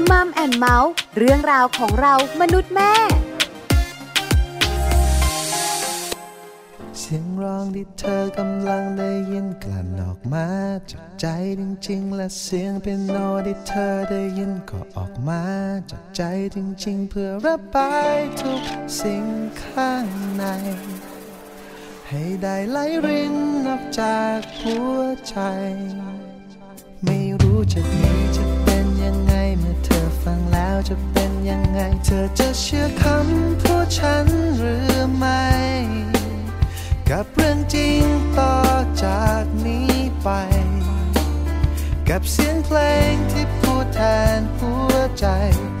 มัมแอนด์เมาส์เรื่องราวของเรามนุษย์แม่เสียงร้องที่เธอกำลังได้ยินกลั่นออกมาจากใจจริงๆและเสียงเปียโนที่เธอได้ยินก็ออกมาจากใจจริงๆเพื่อระบายทุกสิ่งข้างในให้ได้ไหลรินออกจากหัวใจไม่รู้จะนี้จะเป็นยังไงเมื่อเธอฟังแล้วจะเป็นยังไงเธอจะเชื่อคำพูดฉันหรือไม่กับเรื่องจริงต่อจากนี้ไปกับเสียงเพลงที่พูดแทนหัวใจ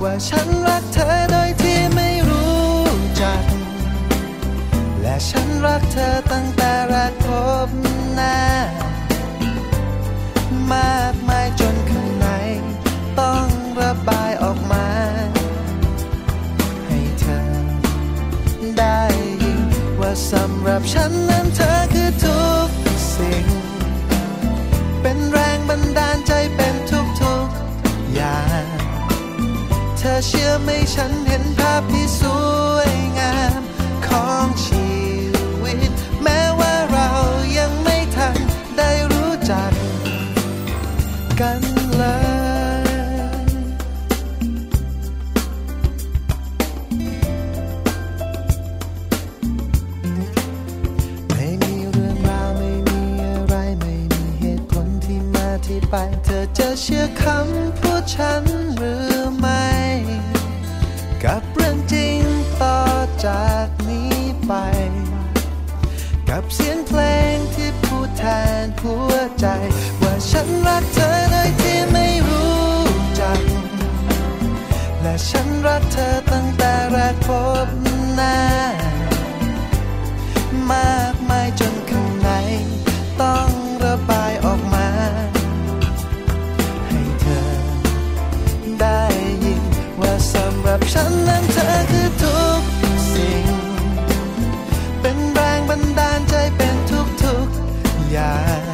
ว่าฉันรักเธอโดยที่ไม่รู้จักและฉันรักเธอตั้งแต่แรกพบหน้ามากมายจนข้างในต้องระบายออกมาให้เธอได้ยินว่าสำหรับฉันนั้นเธอคือทุกสิ่งเป็นแรงบันดาลใจเป็นทุกอย่างเธอเชื่อไหมฉันเห็นภาพที่สวยงามของชีวิตแม้ว่าเรายังไม่ทันได้รู้จักกันเลยไม่มีเรื่องราวไม่มีอะไรไม่มีเหตุผลที่มาที่ไปเธอจะเชื่อคำพูดฉันหรือไม่กับเรื่องจริงต่อจากนี้ไปกับเสียงเพลงที่พูดแทนหัวใจว่าฉันรักเธอโดยที่ไม่รู้จักและฉันรักเธอตั้งแต่แรกพบหน้ามากมายจนข้างในต้องระบายออกมาให้เธอได้ยินว่าสำหรับฉันนั้นเธอคือทุกสิ่งเป็นแรงบันดาลใจเป็นทุกอย่าง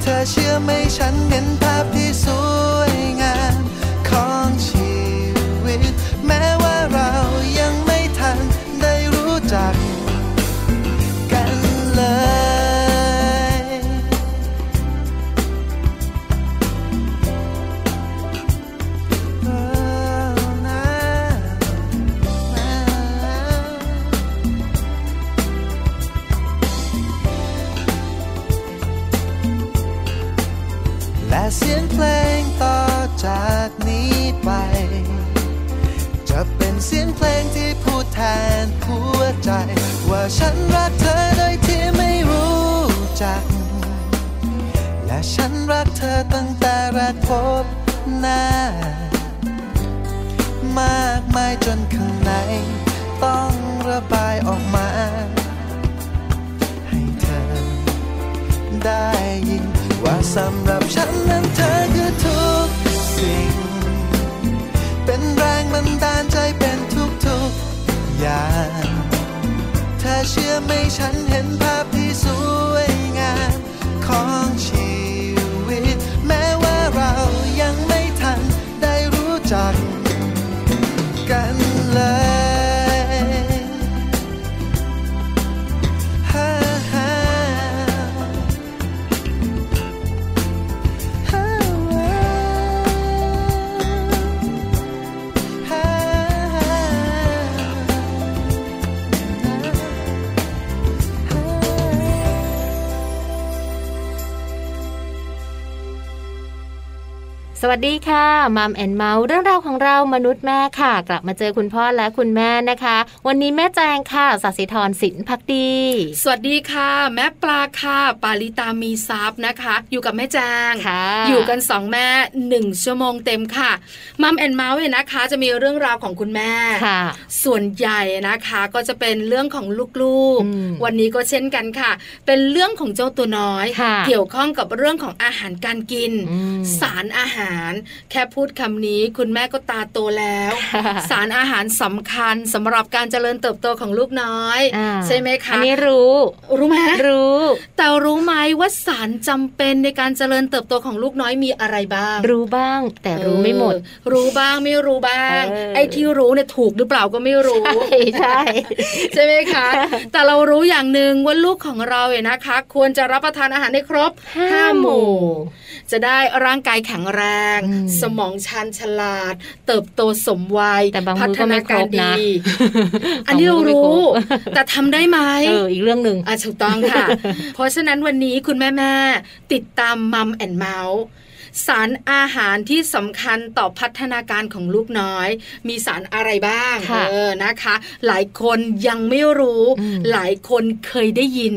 เธอเชื่อไหมฉันเห็นภาพที่สวยงามของชีวิตแม้ว่าเรายังไม่ทันได้รู้จักกันเลยและเสียงเพลงต่อจากนี้ไปจะเป็นเสียงเพลงที่พูดแทนหัวใจว่าฉันรักเธอโดยที่ไม่รู้จักและฉันรักเธอตั้งแต่แรกพบหน้ามากมายจนข้างในต้องระบายออกมาให้เธอได้ยินว่าสำหรับฉันนั้นเธอคือทุกสิ่งเป็นแรงบันดาลใจเป็นทุกอย่างเธอเชื่อไหมฉันเห็นภาพที่สวยงามของชีวิตแม้ว่าเรายังไม่ทันได้รู้จักกันเลยสวัสดีค่ะมัมแอนด์เมาส์เรื่องราวของเรามนุษย์แม่ค่ะกลับมาเจอคุณพ่อและคุณแม่นะคะวันนี้แม่แจงค่ะศศิธรสินภักดีสวัสดีค่ะแม่ปลาค่ะปาลิตามีทรัพย์นะคะอยู่กับแม่แจงอยู่กัน2แม่1ชั่วโมงเต็มค่ะมัมแอนด์เมาส์เนี่ยนะคะจะมีเรื่องราวของคุณแม่ส่วนใหญ่นะคะก็จะเป็นเรื่องของลูกๆวันนี้ก็เช่นกันค่ะเป็นเรื่องของเจ้าตัวน้อยเกี่ยวข้องกับเรื่องของอาหารการกินสารอาหาร ารแค่พูดคำนี้คุณแม่ก็ตาโตแล้วสารอาหารสำคัญสำหรับการเจริญเติบโตของลูกน้อยใช่ไหมคะอันนี้รู้ไหมรู้แต่รู้ไหมว่าสารจำเป็นในการเจริญเติบโตของลูกน้อยมีอะไรบ้างรู้บ้างแต่รู้ไม่หมดรู้บ้างไม่รู้บ้างไอ้ที่รู้เนี่ยถูกหรือเปล่าก็ไม่รู้ใช่ใช่ไหมคะแต่เรารู้อย่างนึงว่าลูกของเราเนี่ยนะคะควรจะรับประทานอาหารให้ครบ5 หมู่จะได้ร่างกายแข็งแรงสมองชาญฉลาดเติบโตสมวัยพัฒนาการดีอันนี้เรารู้แต่ทำได้ไหมอีกเรื่องนึงถูกต้องค่ะเพราะฉะนั้นวันนี้คุณแม่ๆติดตามมัมแอนด์เมาส์สารอาหารที่สำคัญต่อพัฒนาการของลูกน้อยมีสารอะไรบ้างนะคะหลายคนยังไม่รู้หลายคนเคยได้ยิน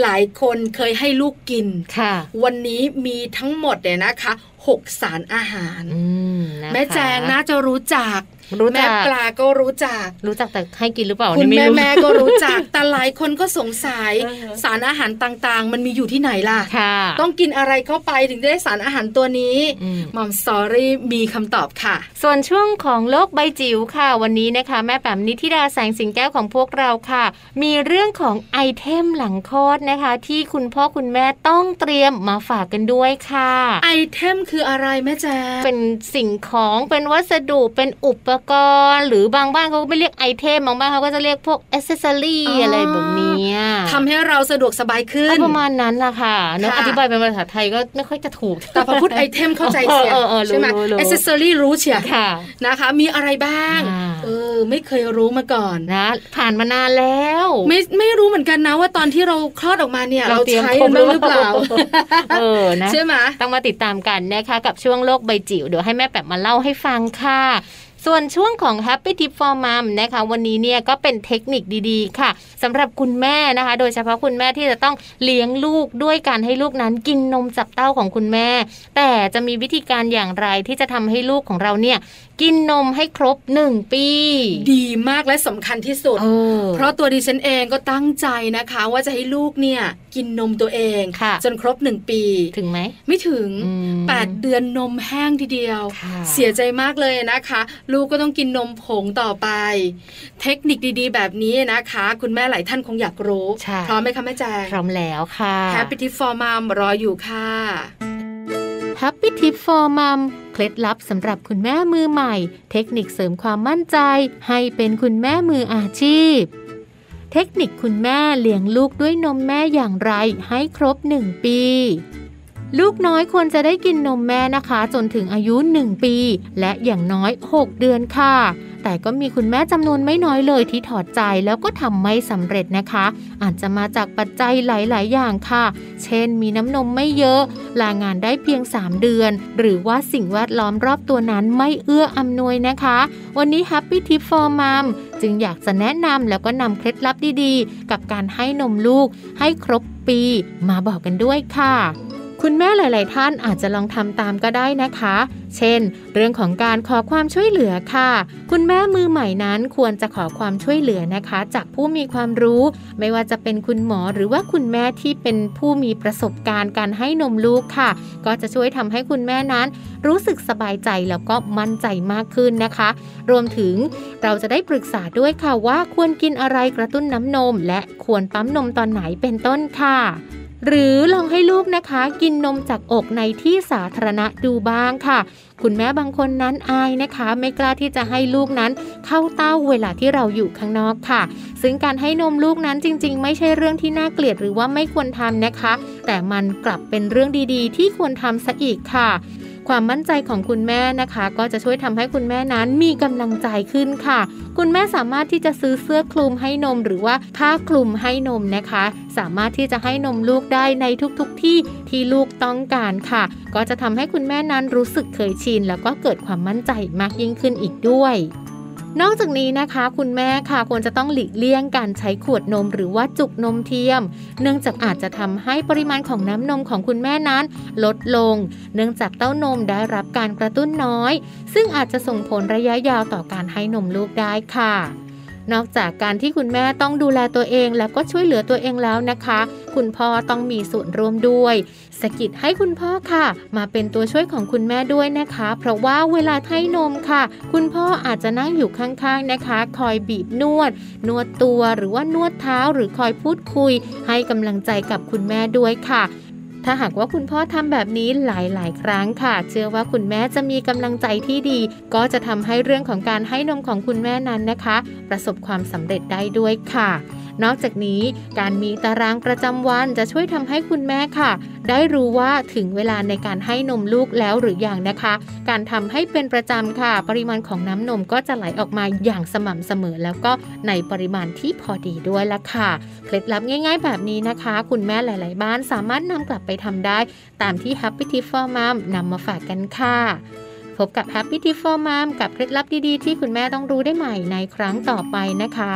หลายคนเคยให้ลูกกินวันนี้มีทั้งหมดเนี่ยนะคะ6สารอาหารแม่แจงน่าจะรู้จักแม่ปลาก็รู้จักแต่ให้กินหรือเปล่าคุณแม่ก็รู้จักแต่หลายคนก็สงสัยสารอาหารต่างๆมันมีอยู่ที่ไหนล่ะต้องกินอะไรเข้าไปถึงได้สารอาหารตัวนี้มัมสอรี่มีคำตอบค่ะส่วนช่วงของโลกใบจิ๋วค่ะวันนี้นะคะแม่แปมนิธิดาแสงสิงแก้วของพวกเราค่ะมีเรื่องของไอเทมหลังคลอดนะคะที่คุณพ่อคุณแม่ต้องเตรียมมาฝากกันด้วยค่ะไอเทมคืออะไรแม่แจ๊คเป็นสิ่งของเป็นวัสดุเป็นอุปกรณ์หรือบางบ้านเขาก็ไม่เรียกไอเทมบางบ้านเขาก็จะเรียกพวกแอคเซสซอรี่อะไรแบบนี้ทำให้เราสะดวกสบายขึ้นประมาณนั้นล่ะค่ะน้องอธิบายเป็นภาษาไทยก็ไม่ค่อยจะถูกแต่พอพูดไอเทมเข้าใจเสียใช่ไหมแอคเซสซอรี่รู้เชียนะคะมีอะไรบ้างไม่เคยรู้มาก่อนนะผ่านมานานแล้วไม่รู้เหมือนกันนะว่าตอนที่เราคลอดออกมาเนี่ยเราใช้หรือเปล่าใช่ไหมต้องมาติดตามกันนะคะกับช่วงโลกใบจิ๋วเดี๋ยวให้แม่แปมมาเล่าให้ฟังค่ะส่วนช่วงของ Happy Tip for Mom นะคะวันนี้เนี่ยก็เป็นเทคนิคดีๆค่ะสำหรับคุณแม่นะคะโดยเฉพาะคุณแม่ที่จะต้องเลี้ยงลูกด้วยการให้ลูกนั้นกินนมจากเต้าของคุณแม่แต่จะมีวิธีการอย่างไรที่จะทำให้ลูกของเราเนี่ยกินนมให้ครบ1ปีดีมากและสำคัญที่สุดเพราะตัวดิฉันเองก็ตั้งใจนะคะว่าจะให้ลูกเนี่ยกินนมตัวเองจนครบ1ปีถึงไหมไม่ถึง8เดือนนมแห้งทีเดียวเสียใจมากเลยนะคะลูกก็ต้องกินนมผงต่อไปเทคนิคดีๆแบบนี้นะคะคุณแม่หลายท่านคงอยากรู้พร้อมไหมคะแม่แจงพร้อมแล้วค่ะ Happy Tip for Mom รออยู่ค่ะ Happy Tip for Momเคล็ดลับสำหรับคุณแม่มือใหม่เทคนิคเสริมความมั่นใจให้เป็นคุณแม่มืออาชีพเทคนิคคุณแม่เลี้ยงลูกด้วยนมแม่อย่างไรให้ครบ1ปีลูกน้อยควรจะได้กินนมแม่นะคะจนถึงอายุ1ปีและอย่างน้อย6เดือนค่ะแต่ก็มีคุณแม่จำนวนไม่น้อยเลยที่ถอดใจแล้วก็ทำไม่สำเร็จนะคะอาจจะมาจากปัจจัยหลายๆอย่างค่ะเช่นมีน้ำนมไม่เยอะลางานได้เพียง3เดือนหรือว่าสิ่งแวดล้อมรอบตัวนั้นไม่เอื้ออำนวยนะคะวันนี้ Happy Tip for Mom จึงอยากจะแนะนำแล้วก็นำเคล็ดลับดีๆกับการให้นมลูกให้ครบปีมาบอกกันด้วยค่ะคุณแม่หลายๆท่านอาจจะลองทำตามก็ได้นะคะเช่นเรื่องของการขอความช่วยเหลือค่ะคุณแม่มือใหม่นั้นควรจะขอความช่วยเหลือนะคะจากผู้มีความรู้ไม่ว่าจะเป็นคุณหมอหรือว่าคุณแม่ที่เป็นผู้มีประสบการณ์การให้นมลูกค่ะก็จะช่วยทำให้คุณแม่นั้นรู้สึกสบายใจแล้วก็มั่นใจมากขึ้นนะคะรวมถึงเราจะได้ปรึกษาด้วยค่ะว่าควรกินอะไรกระตุ้นน้ำนมและควรปั๊มนมตอนไหนเป็นต้นค่ะหรือลองให้ลูกนะคะกินนมจากอกในที่สาธารณะดูบ้างค่ะคุณแม่บางคนนั้นอายนะคะไม่กล้าที่จะให้ลูกนั้นเข้าเต้าเวลาที่เราอยู่ข้างนอกค่ะซึ่งการให้นมลูกนั้นจริงๆไม่ใช่เรื่องที่น่าเกลียดหรือว่าไม่ควรทำนะคะแต่มันกลับเป็นเรื่องดีๆที่ควรทำซะอีกค่ะความมั่นใจของคุณแม่นะคะก็จะช่วยทำให้คุณแม่นั้นมีกำลังใจขึ้นค่ะคุณแม่สามารถที่จะซื้อเสื้อคลุมให้นมหรือว่าผ้าคลุมให้นมนะคะสามารถที่จะให้นมลูกได้ในทุกๆที่ที่ลูกต้องการค่ะก็จะทำให้คุณแม่นั้นรู้สึกเคยชินแล้วก็เกิดความมั่นใจมากยิ่งขึ้นอีกด้วยนอกจากนี้นะคะคุณแม่ค่ะควรจะต้องหลีกเลี่ยงการใช้ขวดนมหรือว่าจุกนมเทียมเนื่องจากอาจจะทำให้ปริมาณของน้ำนมของคุณแม่นั้นลดลงเนื่องจากเต้านมได้รับการกระตุ้นน้อยซึ่งอาจจะส่งผลระยะยาวต่อการให้นมลูกได้ค่ะ นอกจากการที่คุณแม่ต้องดูแลตัวเองแล้วก็ช่วยเหลือตัวเองแล้วนะคะคุณพ่อต้องมีส่วนร่วมด้วยสะกิดให้คุณพ่อค่ะมาเป็นตัวช่วยของคุณแม่ด้วยนะคะเพราะว่าเวลาให้นมค่ะคุณพ่ออาจจะนั่งอยู่ข้างๆนะคะคอยบีบนวดตัวหรือว่านวดเท้าหรือคอยพูดคุยให้กำลังใจกับคุณแม่ด้วยค่ะถ้าหากว่าคุณพ่อทำแบบนี้หลายๆครั้งค่ะเชื่อว่าคุณแม่จะมีกำลังใจที่ดีก็จะทำให้เรื่องของการให้นมของคุณแม่นั้นนะคะประสบความสำเร็จได้ด้วยค่ะนอกจากนี้การมีตารางประจำวันจะช่วยทำให้คุณแม่ค่ะได้รู้ว่าถึงเวลาในการให้นมลูกแล้วหรือยังนะคะการทำให้เป็นประจำค่ะปริมาณของน้ำนมก็จะไหลออกมาอย่างสม่ำเสมอแล้วก็ในปริมาณที่พอดีด้วยละค่ะเคล็ดลับง่ายๆแบบนี้นะคะคุณแม่หลายๆบ้านสามารถนำกลับไปทำได้ตามที่ Happy Tips for Mom นำมาฝากกันค่ะพบกับ Happy Tips for Mom กับเคล็ดลับดีๆที่คุณแม่ต้องรู้ได้ใหม่ในครั้งต่อไปนะคะ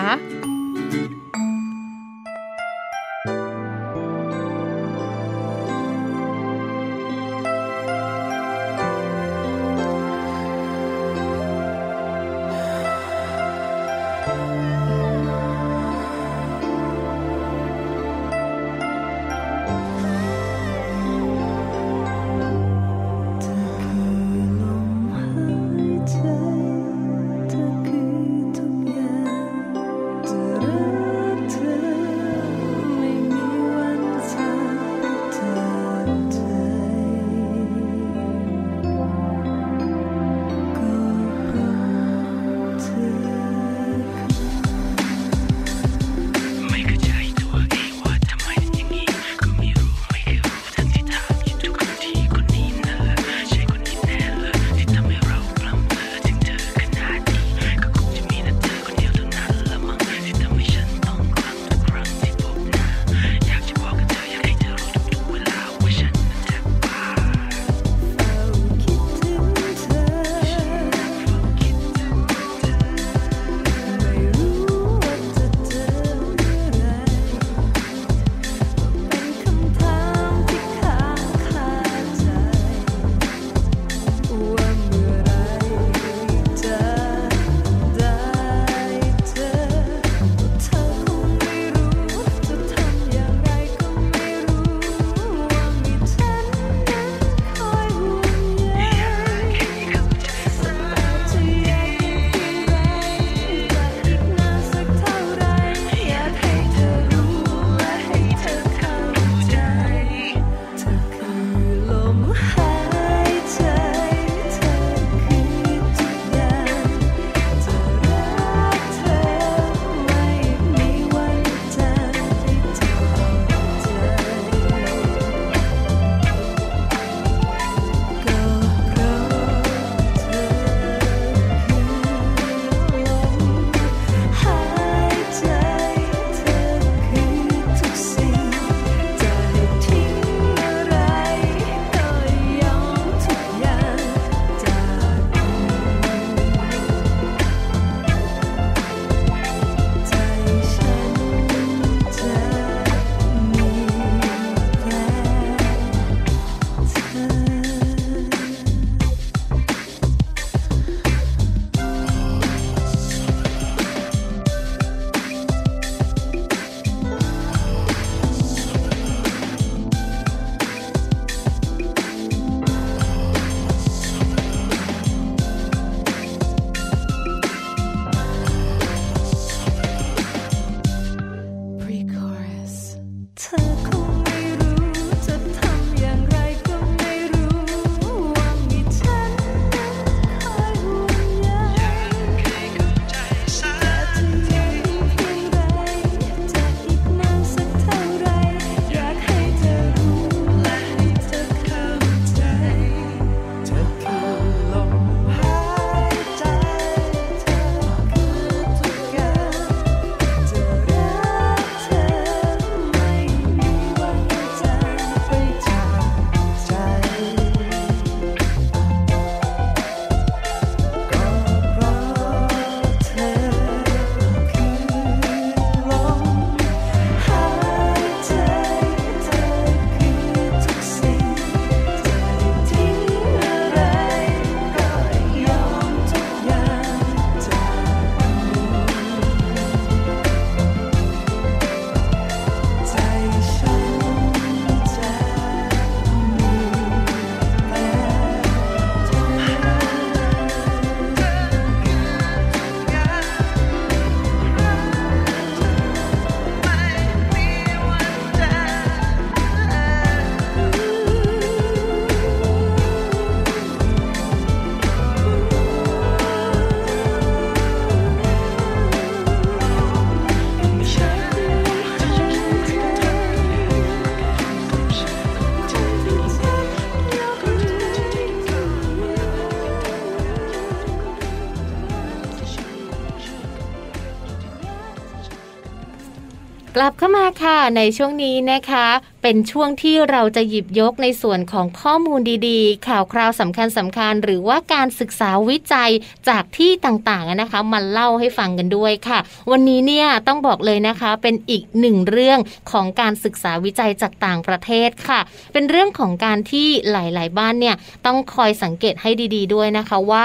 กลับเข้ามาค่ะในช่วงนี้นะคะเป็นช่วงที่เราจะหยิบยกในส่วนของข้อมูลดีๆข่าวคราวสำคัญหรือว่าการศึกษาวิจัยจากที่ต่างๆนะคะมาเล่าให้ฟังกันด้วยค่ะวันนี้เนี่ยต้องบอกเลยนะคะเป็นอีกหนึ่งเรื่องของการศึกษาวิจัยจากต่างประเทศค่ะเป็นเรื่องของการที่หลายๆบ้านเนี่ยต้องคอยสังเกตให้ดีๆด้วยนะคะว่า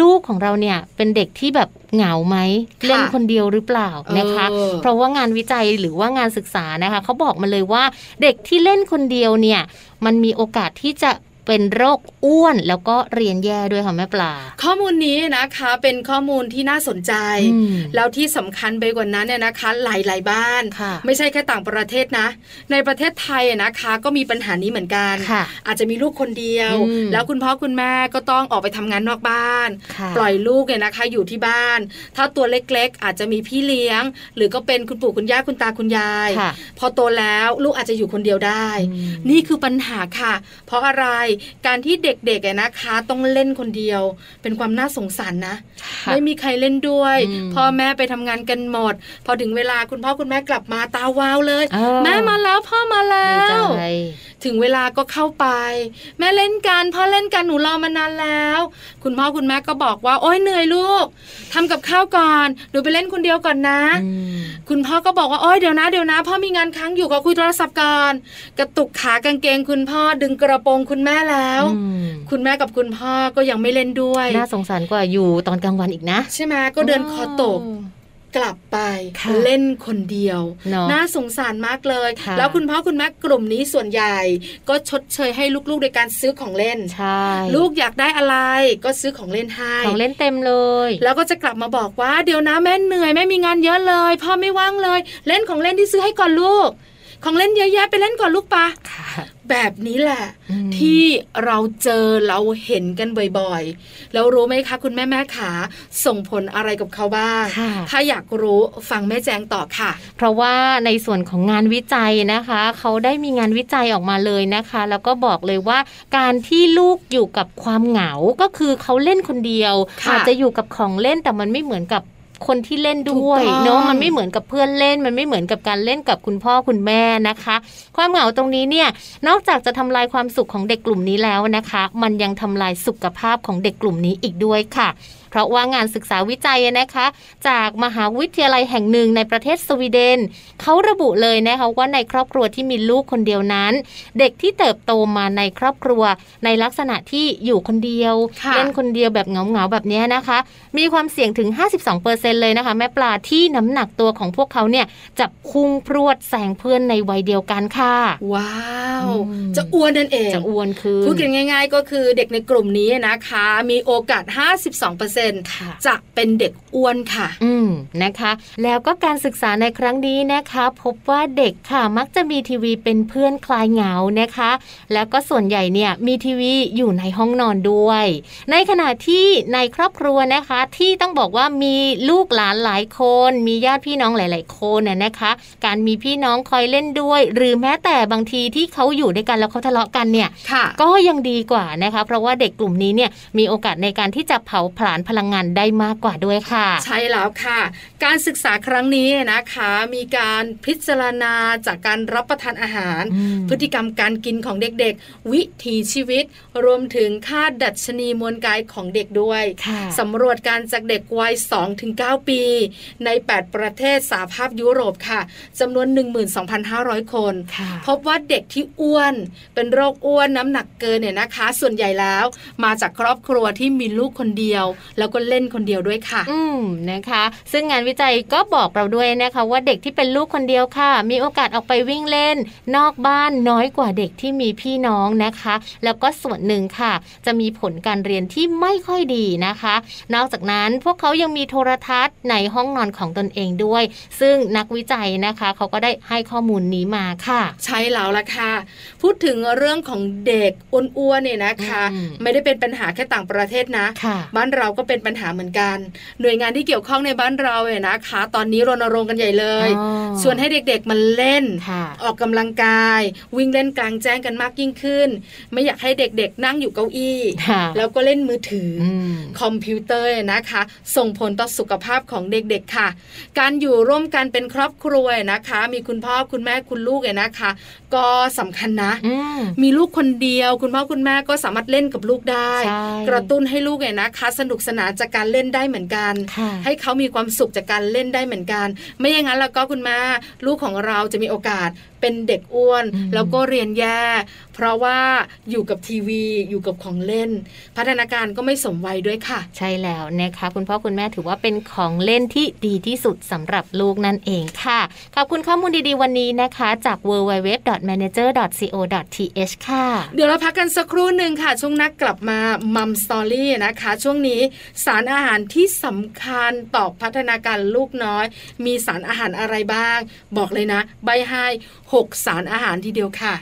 ลูกของเราเนี่ยเป็นเด็กที่แบบเหงาไหมเล่นคนเดียวหรือเปล่านะคะเพราะว่างานวิจัยหรือว่างานศึกษานะคะเขาบอกมาเลยว่าเด็กที่เล่นคนเดียวเนี่ยมันมีโอกาสที่จะเป็นโรคอ้วนแล้วก็เรียนแย่ด้วยค่ะแม่ปลาข้อมูลนี้นะคะเป็นข้อมูลที่น่าสนใจแล้วที่สำคัญไปกว่านั้นเนี่ยนะคะหลายๆบ้านไม่ใช่แค่ต่างประเทศนะในประเทศไทยนะคะก็มีปัญหานี้เหมือนกันอาจจะมีลูกคนเดียวแล้วคุณพ่อคุณแม่ก็ต้องออกไปทำงานนอกบ้านปล่อยลูกเนี่ยนะคะอยู่ที่บ้านถ้าตัวเล็กๆอาจจะมีพี่เลี้ยงหรือก็เป็นคุณปู่คุณย่าคุณตาคุณยายพอโตแล้วลูกอาจจะอยู่คนเดียวได้นี่คือปัญหาค่ะเพราะอะไรการที่เด็กๆนะคะต้องเล่นคนเดียวเป็นความน่าสงสารนะไม่มีใครเล่นด้วยพ่อแม่ไปทำงานกันหมดพอถึงเวลาคุณพ่อคุณแม่กลับมาตาวาวเลยแม่มาแล้วพ่อมาแล้วถึงเวลาก็เข้าไปแม่เล่นกันพ่อเล่นกันหนูรอมานานแล้วคุณพ่อคุณแม่ก็บอกว่าโอ๊ยเหนื่อยลูกทำกับข้าวก่อนหนูไปเล่นคนเดียวก่อนนะคุณพ่อก็บอกว่าโอ๊ยเดี๋ยวนะพ่อมีงานค้างอยู่ก็คุยโทรศัพท์ก่อนกระตุกขากางเกงคุณพ่อดึงกระโปรงคุณแม่แล้วคุณแม่กับคุณพ่อก็ยังไม่เล่นด้วยน่าสงสารกว่าอยู่ตอนกลางวันอีกนะใช่ไหมก็เดินคอตกกลับไปเล่นคนเดียว น่าสงสารมากเลยแล้วคุณพ่อคุณแม่กลุ่มนี้ส่วนใหญ่ก็ชดเชยให้ลูกๆโดยการซื้อของเล่นลูกอยากได้อะไรก็ซื้อของเล่นให้ของเล่นเต็มเลยแล้วก็จะกลับมาบอกว่าเดี๋ยวนะแม่เหนื่อยแม่มีงานเยอะเลยพ่อไม่ว่างเลยเล่นของเล่นที่ซื้อให้ก่อนลูกของเล่นเยอะแยะไปเล่นก่อนลูกปะแบบนี้แหละที่เราเจอเราเห็นกันบ่อยๆแล้วรู้ไหมคะคุณแม่ๆขาส่งผลอะไรกับเขาบ้างถ้าอยากรู้ฟังแม่แจงต่อค่ะเพราะว่าในส่วนของงานวิจัยนะคะเขาได้มีงานวิจัยออกมาเลยนะคะแล้วก็บอกเลยว่าการที่ลูกอยู่กับความเหงาก็คือเขาเล่นคนเดียวอาจจะอยู่กับของเล่นแต่มันไม่เหมือนกับคนที่เล่นด้วยเนาะมันไม่เหมือนกับเพื่อนเล่นมันไม่เหมือนกับการเล่นกับคุณพ่อคุณแม่นะคะความเหงาตรงนี้เนี่ยนอกจากจะทำลายความสุขของเด็กกลุ่มนี้แล้วนะคะมันยังทำลายสุขภาพของเด็กกลุ่มนี้อีกด้วยค่ะเพราะว่างานศึกษาวิจัยนะคะจากมหาวิทยาลัยแห่งหนึ่งในประเทศสวีเดนเขาระบุเลยนะคะว่าในครอบครัวที่มีลูกคนเดียวนั้นเด็กที่เติบโตมาในครอบครัวในลักษณะที่อยู่คนเดียวเล่นคนเดียวแบบเหงาๆแบบนี้นะคะมีความเสี่ยงถึง 52% เลยนะคะแม่ปลาที่น้ำหนักตัวของพวกเขาเนี่ยจะพุ่งพรวดแซงเพื่อนในวัยเดียวกันค่ะว้าวจะอ้วนนั่นเองจะอ้วนคือพูดกันง่ายๆก็คือเด็กในกลุ่มนี้นะคะมีโอกาส 52%จะเป็นเด็กอ้วนค่ะนะคะแล้วก็การศึกษาในครั้งนี้นะคะพบว่าเด็กค่ะมักจะมีทีวีเป็นเพื่อนคลายเหงานะคะแล้วก็ส่วนใหญ่เนี่ยมีทีวีอยู่ในห้องนอนด้วยในขณะที่ในครอบครัวนะคะที่ต้องบอกว่ามีลูกหลานหลายคนมีญาติพี่น้องหลายๆคนนะคะการมีพี่น้องคอยเล่นด้วยหรือแม้แต่บางทีที่เขาอยู่ด้วยกันแล้วเขาทะเลาะกันเนี่ยก็ยังดีกว่านะคะเพราะว่าเด็กกลุ่มนี้เนี่ยมีโอกาสในการที่จะเผาผลาญพลังงานได้มากกว่าด้วยค่ะใช่แล้วค่ะการศึกษาครั้งนี้นะคะมีการพิจารณาจากการรับประทานอาหารพฤติกรรมการกินของเด็กๆวิถีชีวิตรวมถึงค่าดัชนีมวลกายของเด็กด้วยสำรวจการจากเด็กวัย 2-9 ปีใน 8 ประเทศสหภาพยุโรปค่ะจำนวน 12,500 คนพบว่าเด็กที่อ้วนเป็นโรคอ้วนน้ำหนักเกินเนี่ยนะคะส่วนใหญ่แล้วมาจากครอบครัวที่มีลูกคนเดียวแล้วก็เล่นคนเดียวด้วยค่ะนะคะซึ่งงานวิจัยก็บอกเราด้วยนะคะว่าเด็กที่เป็นลูกคนเดียวค่ะมีโอกาสออกไปวิ่งเล่นนอกบ้านน้อยกว่าเด็กที่มีพี่น้องนะคะแล้วก็ส่วนหนึ่งค่ะจะมีผลการเรียนที่ไม่ค่อยดีนะคะนอกจากนั้นพวกเขายังมีโทรทัศน์ในห้องนอนของตนเองด้วยซึ่งนักวิจัยนะคะเขาก็ได้ให้ข้อมูลนี้มาค่ะใช่แล้วล่ะค่ะพูดถึงเรื่องของเด็กอ้วนๆเนี่ยนะคะไม่ได้เป็นปัญหาแค่ต่างประเทศนะบ้านเราก็เป็นปัญหาเหมือนกันหน่วยงานที่เกี่ยวข้องในบ้านเราเนี่ยนะคะตอนนี้รณรงค์กันใหญ่เลยชวนให้เด็กๆมาเล่นออกกำลังกายวิ่งเล่นกลางแจ้งกันมากยิ่งขึ้นไม่อยากให้เด็กๆนั่งอยู่เก้าอี้แล้วก็เล่นมือถือคอมพิวเตอร์นะคะส่งผลต่อสุขภ ภาพของเด็กๆค่ะการอยู่ร่วมกันเป็นครอบครัวนะคะมีคุณพ่อคุณแม่คุณลูกเนี่ยนะคะก็สำคัญนะมีลูกคนเดียวคุณพ่อคุณแม่ก็สามารถเล่นกับลูกได้กระตุ้นให้ลูกเนี่ยนะคะสนุกสนานจากการเล่นได้เหมือนกันให้เขามีความสุขจากการเล่นได้เหมือนกันไม่อย่างนั้นแล้วก็คุณแม่ลูกของเราจะมีโอกาสเป็นเด็กอ้วนแล้วก็เรียนแย่เพราะว่าอยู่กับทีวีอยู่กับของเล่นพัฒนาการก็ไม่สมวัยด้วยค่ะใช่แล้วนะคะคุณพ่อคุณแม่ถือว่าเป็นของเล่นที่ดีที่สุดสำหรับลูกนั่นเองค่ะขอบคุณข้อมูลดีๆวันนี้นะคะจาก www.manager.co.th ค่ะเดี๋ยวเราพักกันสักครู่หนึ่งค่ะช่วงนักกลับมามัมสตอรี่นะคะช่วงนี้สารอาหารที่สำคัญต่อพัฒนาการลูกน้อยมีสารอาหารอะไรบ้างบอกเลยนะใบให้6สารอาหารทีเดียวค่ะ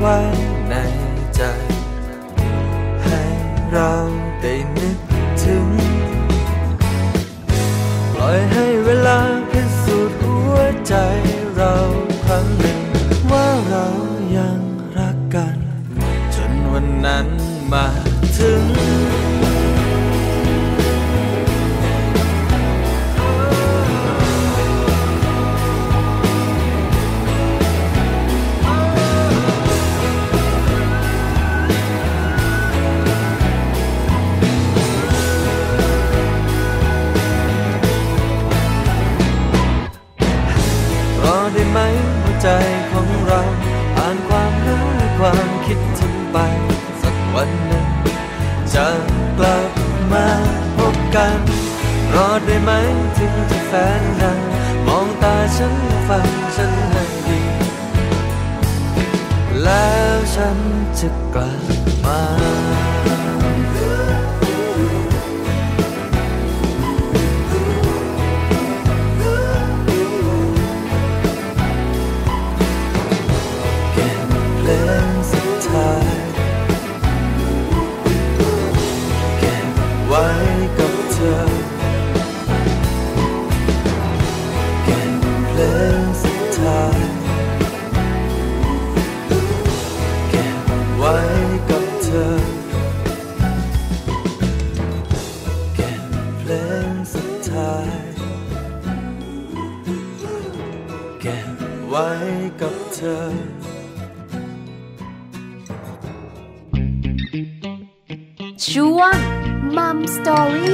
Why? กับเธอช่วง Mom Story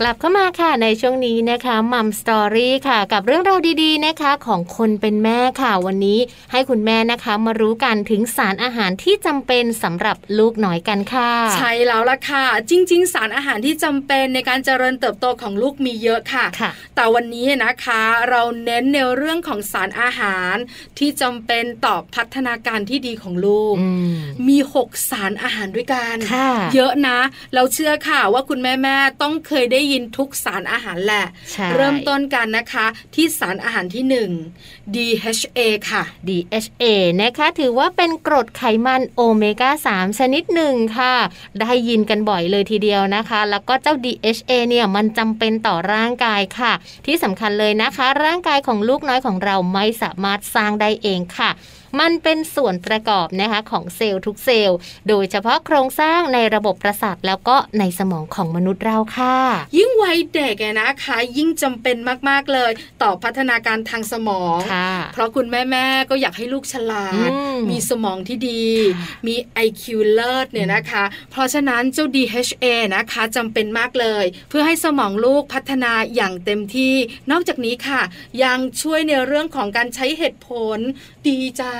กลับเข้ามาค่ะในช่วงนี้นะคะมัมสตอรี่ค่ะกับเรื่องราวดีๆนะคะของคนเป็นแม่ค่ะวันนี้ให้คุณแม่นะคะมารู้กันถึงสารอาหารที่จำเป็นสำหรับลูกน้อยกันค่ะใช่แล้วล่ะค่ะจริงๆสารอาหารที่จำเป็นในการเจริญเติบโตของลูกมีเยอะค่ะแต่วันนี้นะคะเราเน้นในเรื่องของสารอาหารที่จำเป็นต่อพัฒนาการที่ดีของลูกมี6สารอาหารด้วยกันเยอะนะเราเชื่อค่ะว่าคุณแม่ๆต้องเคยได้ยินทุกสารอาหารแหละเริ่มต้นกันนะคะที่สารอาหารที่ 1 DHA ค่ะ DHA นะคะถือว่าเป็นกรดไขมันโอเมก้า3ชนิดหนึ่งค่ะได้ยินกันบ่อยเลยทีเดียวนะคะแล้วก็เจ้า DHA เนี่ยมันจำเป็นต่อร่างกายค่ะที่สำคัญเลยนะคะร่างกายของลูกน้อยของเราไม่สามารถสร้างได้เองค่ะมันเป็นส่วนประกอบนะคะของเซลล์ทุกเซลล์โดยเฉพาะโครงสร้างในระบบประสาทแล้วก็ในสมองของมนุษย์เราค่ะยิ่งวัยเด็กนะคะยิ่งจำเป็นมากๆเลยต่อพัฒนาการทางสมองเพราะคุณแม่ๆก็อยากให้ลูกฉลาดมีสมองที่ดีมี IQ เลิศเนี่ยนะคะเพราะฉะนั้นเจ้า DHA นะคะจำเป็นมากเลยเพื่อให้สมองลูกพัฒนาอย่างเต็มที่นอกจากนี้ค่ะยังช่วยในเรื่องของการใช้เหตุผลดีจัง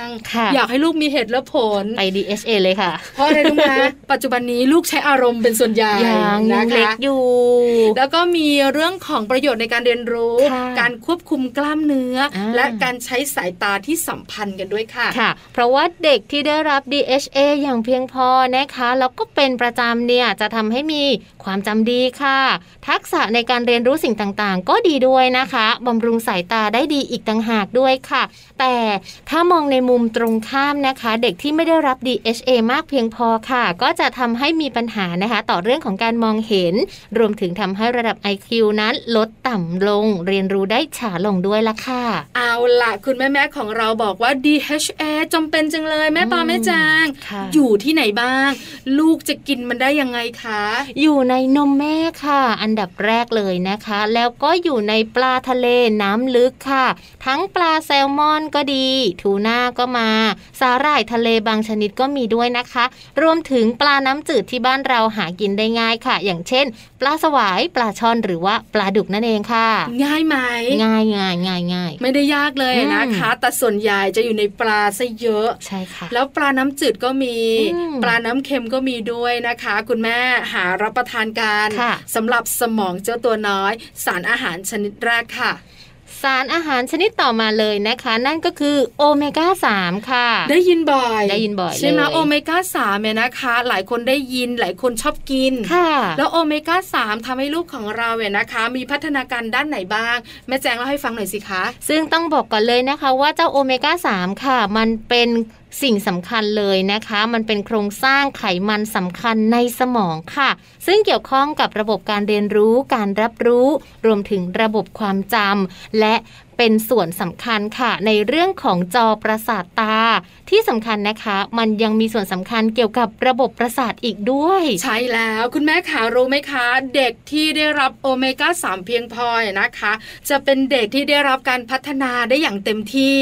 อยากให้ลูกมีเหตุและผลไป DHA เลยค่ะเพราะอะไรรู้ไหมปัจจุบันนี้ลูกใช้อารมณ์เป็นส่วนใหญ่นะคะอยู่แล้วก็มีเรื่องของประโยชน์ในการเรียนรู้การควบคุมกล้ามเนื้อและการใช้สายตาที่สัมพันธ์กันด้วยค่ะเพราะว่าเด็กที่ได้รับ DHA อย่างเพียงพอนะคะแล้วก็เป็นประจำเนี่ยจะทำให้มีความจำดีค่ะทักษะในการเรียนรู้สิ่งต่างๆก็ดีด้วยนะคะบำรุงสายตาได้ดีอีกต่างหากด้วยค่ะแต่ถ้ามองในมุมตรงข้ามนะคะเด็กที่ไม่ได้รับ DHA มากเพียงพอค่ะก็จะทำให้มีปัญหานะคะต่อเรื่องของการมองเห็นรวมถึงทำให้ระดับ IQ นั้นลดต่ำลงเรียนรู้ได้ช้าลงด้วยละค่ะเอาล่ะคุณแม่ๆของเราบอกว่า DHA จำเป็นจังเลยแม่ปาแม่จางอยู่ที่ไหนบ้างลูกจะกินมันได้ยังไงคะอยู่ในนมแม่ค่ะอันดับแรกเลยนะคะแล้วก็อยู่ในปลาทะเลน้ำลึกค่ะทั้งปลาแซลมอนก็ดีทูน่าก็มาสาหร่ายทะเลบางชนิดก็มีด้วยนะคะรวมถึงปลาน้ำจืดที่บ้านเราหากินได้ง่ายค่ะอย่างเช่นปลาสวายปลาช่อนหรือว่าปลาดุกนั่นเองค่ะง่ายไหมง่ายง่ายง่ายง่ายไม่ได้ยากเลยนะคะแต่ส่วนใหญ่จะอยู่ในปลาซะเยอะใช่ค่ะแล้วปลาน้ำจืดก็มีปลาน้ำเค็มก็มีด้วยนะคะคุณแม่หารับประทานกันสำหรับสมองเจ้าตัวน้อยสารอาหารชนิดแรกค่ะสารอาหารชนิดต่อมาเลยนะคะนั่นก็คือโอเมก้า3ค่ะได้ยินบ่อยใช่ไหมโอเมก้า3เนี่ยนะคะหลายคนได้ยินหลายคนชอบกินค่ะแล้วโอเมก้า3ทำให้ลูกของเราเนี่ยนะคะมีพัฒนาการด้านไหนบ้างแม่แจงเล่าให้ฟังหน่อยสิคะซึ่งต้องบอกก่อนเลยนะคะว่าเจ้าโอเมก้า3ค่ะมันเป็นสิ่งสำคัญเลยนะคะมันเป็นโครงสร้างไขมันสำคัญในสมองค่ะซึ่งเกี่ยวข้องกับระบบการเรียนรู้การรับรู้รวมถึงระบบความจำและเป็นส่วนสำคัญค่ะในเรื่องของจอประสาทตาที่สำคัญนะคะมันยังมีส่วนสำคัญเกี่ยวกับระบบประสาทอีกด้วยใช่แล้วคุณแม่ขารู้ไหมคะเด็กที่ได้รับโอเมก้า3เพียงพอนะคะจะเป็นเด็กที่ได้รับการพัฒนาได้อย่างเต็มที่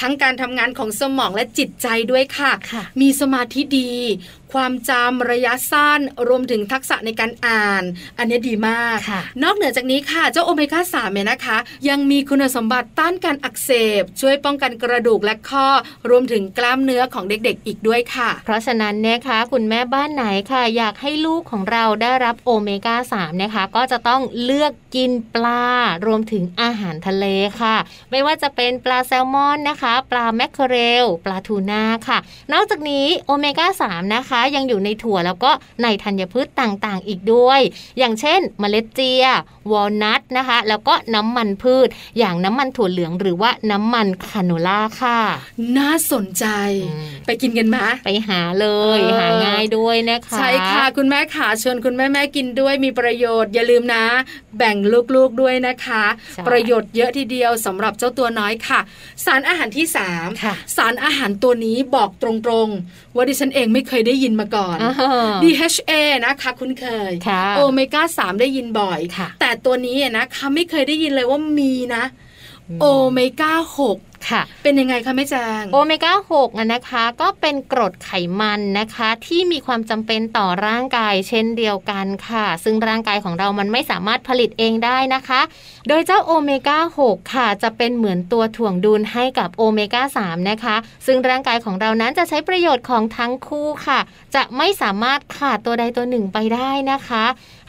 ทั้งการทำงานของสมองและจิตใจด้วยค่ะมีสมาธิดีความจำระยะสั้นรวมถึงทักษะในการอ่านอันนี้ดีมากนอกเหนือจากนี้ค่ะเจ้าโอเมก้า3เนี่ยนะคะยังมีคุณสมบัติต้านการอักเสบช่วยป้องกันกระดูกและข้อรวมถึงกล้ามเนื้อของเด็กๆอีกด้วยค่ะเพราะฉะนั้นนะคะคุณแม่บ้านไหนค่ะอยากให้ลูกของเราได้รับโอเมก้า3นะคะก็จะต้องเลือกกินปลารวมถึงอาหารทะเลค่ะไม่ว่าจะเป็นปลาแซลมอนนะคะปลาแมคเคอเรลปลาทูน่าค่ะนอกจากนี้โอเมก้า3นะคะยังอยู่ในถั่วแล้วก็ในธัญพืชต่างๆอีกด้วยอย่างเช่นเมล็ดเจียวอลนัทนะคะแล้วก็น้ำมันพืชอย่างน้ำมัน ถั่วเหลืองหรือว่าน้ำมันคาโนล่าค่ะน่าสนใจไปกินกันไหมไปหาเลยหาง่ายด้วยนะคะใช่ค่ะคุณแม่ขาชวนคุณแม่กินด้วยมีประโยชน์อย่าลืมนะแบ่งลูกๆด้วยนะคะประโยชน์เยอะทีเดียวสำหรับเจ้าตัวน้อยค่ะสารอาหารที่3สารอาหารตัวนี้บอกตรงๆว่าดิฉันเองไม่เคยได้ยินมาก่อน DHA นะคะคุ้นเคยโอเมก้า3ได้ยินบ่อยแต่ตัวนี้นะคะไม่เคยได้ยินเลยว่ามีนะโอเมก้า6เป็นยังไงคะแม่จางโอเมก้า6นะคะก็เป็นกรดไขมันนะคะที่มีความจำเป็นต่อร่างกายเช่นเดียวกันค่ะซึ่งร่างกายของเรามันไม่สามารถผลิตเองได้นะคะโดยเจ้าโอเมก้า6ค่ะจะเป็นเหมือนตัวถ่วงดุลให้กับโอเมก้า3นะคะซึ่งร่างกายของเรานั้นจะใช้ประโยชน์ของทั้งคู่ค่ะจะไม่สามารถขาดตัวใดตัวหนึ่งไปได้นะคะ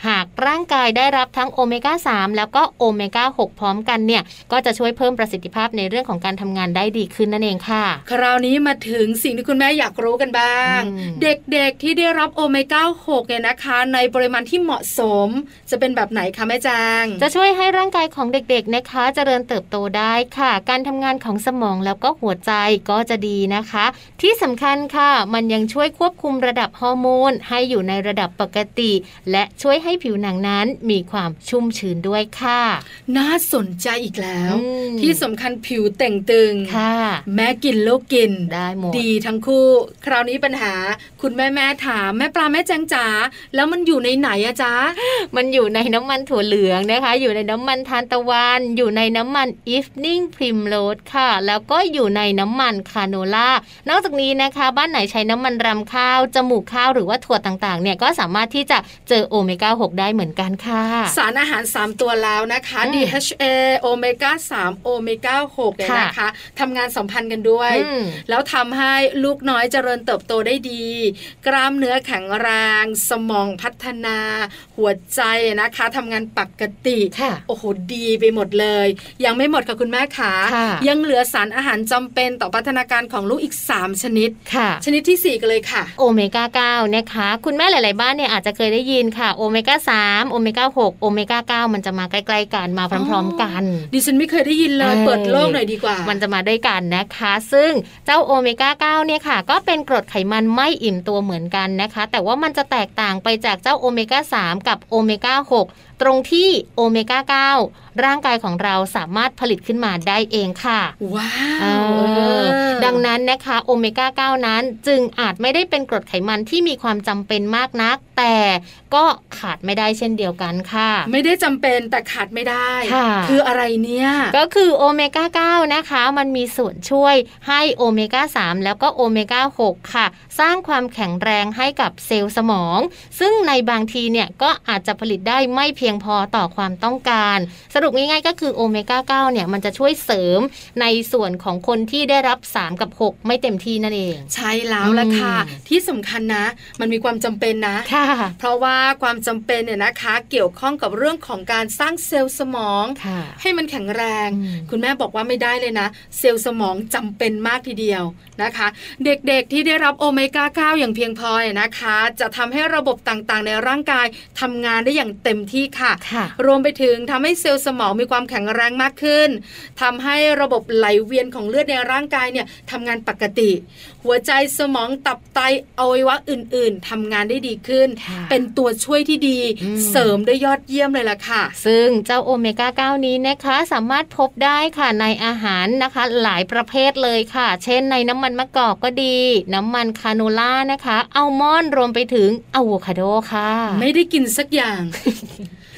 หากร่างกายได้รับทั้งโอเมก้า3แล้วก็โอเมก้า6พร้อมกันเนี่ยก็จะช่วยเพิ่มประสิทธิภาพในเรื่องของการทำงานได้ดีขึ้นนั่นเองค่ะคราวนี้มาถึงสิ่งที่คุณแม่อยากรู้กันบ้างเด็กๆที่ได้รับโอเมก้า6เนี่ยนะคะในปริมาณที่เหมาะสมจะเป็นแบบไหนคะแม่จางจะช่วยให้ร่างกายของเด็กๆนะคะเจริญเติบโตได้ค่ะการทำงานของสมองแล้วก็หัวใจก็จะดีนะคะที่สำคัญค่ะมันยังช่วยควบคุมระดับฮอร์โมนให้อยู่ในระดับปกติและช่วยให้ผิวหนังนั้นมีความชุ่มชื้นด้วยค่ะน่าสนใจอีกแล้วที่สำคัญผิวเต่งตึงค่ะแม่กินลูกกินได้หมดดีทั้งคู่คราวนี้ปัญหาคุณแม่ถามแม่ปลาแม่แจงจ๋าแล้วมันอยู่ในไหนอะจ๊ะมันอยู่ในน้ำมันถั่วเหลืองนะคะอยู่ในน้ำมันทานตะวันอยู่ในน้ำมัน Evening Primrose ค่ะแล้วก็อยู่ในน้ำมันคาโนล่านอกจากนี้นะคะบ้านไหนใช้น้ำมันรำข้าวจมูกข้าวหรือว่าถั่วต่างๆเนี่ยก็สามารถที่จะเจอโอเมก้า6ได้เหมือนกันค่ะสารอาหาร3ตัวแล้วนะคะ DHA โอเมก้า3โอเมก้า6เนี่ยนะคะทำงานสัมพันธ์กันด้วยแล้วทำให้ลูกน้อยเจริญเติบโตได้ดีกล้ามเนื้อแข็งแรงสมองพัฒนาหัวใจนะคะทำงานปกติโอ้โหดีไปหมดเลยยังไม่หมดค่ะคุณแม่ขายังเหลือสารอาหารจำเป็นต่อพัฒนาการของลูกอีก3ชนิดชนิดที่4กันเลยค่ะโอเมก้า9นะคะคุณแม่หลายๆบ้านเนี่ยอาจจะเคยได้ยินค่ะโอเมก้า3โอเมก้า6โอเมก้า9มันจะมาใกล้ๆกันมาพร้อมๆกันดิฉันไม่เคยได้ยินเลยเปิดโลกหน่อยดีกว่ามันจะมาด้วยกันนะคะซึ่งเจ้าโอเมก้า9เนี่ยค่ะก็เป็นกรดไขมันไม่อิ่มตัวเหมือนกันนะคะแต่ว่ามันจะแตกต่างไปจากเจ้าโอเมก้า3กับโอเมก้า6ตรงที่โอเมก้า9ร่างกายของเราสามารถผลิตขึ้นมาได้เองค่ะว้าวดังนั้นนะคะโอเมก้า9นั้นจึงอาจไม่ได้เป็นกรดไขมันที่มีความจำเป็นมากนักแต่ก็ขาดไม่ได้เช่นเดียวกันค่ะไม่ได้จำเป็นแต่ขาดไม่ได้คืออะไรเนี่ยก็คือโอเมก้า9นะคะมันมีส่วนช่วยให้โอเมก้า3แล้วก็โอเมก้า6ค่ะสร้างความแข็งแรงให้กับเซลล์สมองซึ่งในบางทีเนี่ยก็อาจจะผลิตได้ไม่เพียงพอต่อความต้องการสรุปง่ายๆก็คือโอเมก้า9เนี่ยมันจะช่วยเสริมในส่วนของคนที่ได้รับ3กับ6ไม่เต็มที่นั่นเองใช่แล้วล่ะค่ะที่สำคัญนะมันมีความจำเป็นนะเพราะว่าความจำเป็นเนี่ยนะคะเกี่ยวข้องกับเรื่องของการสร้างเซลล์สมองให้มันแข็งแรงคุณแม่บอกว่าไม่ได้เลยนะเซลล์สมองจำเป็นมากทีเดียวนะคะเด็กๆที่ได้รับโอเมก้า9อย่างเพียงพอนะคะจะทำให้ระบบต่างๆในร่างกายทำงานได้อย่างเต็มที่ค่ะรวมไปถึงทำให้เซลล์สมองมีความแข็งแรงมากขึ้นทำให้ระบบไหลเวียนของเลือดในร่างกายเนี่ยทำงานปกติหัวใจสมองตับไตอวัยวะอื่นๆทำงานได้ดีขึ้นเป็นตัวช่วยที่ดีเสริมได้ยอดเยี่ยมเลยล่ะค่ะซึ่งเจ้าโอเมก้า9นี้นะคะสามารถพบได้ค่ะในอาหารนะคะหลายประเภทเลยค่ะเช่นในน้ำมันมะกอกก็ดีน้ำมันคาโนล่านะคะอัลมอนด์รวมไปถึงอะโวคาโดค่ะไม่ได้กินสักอย่าง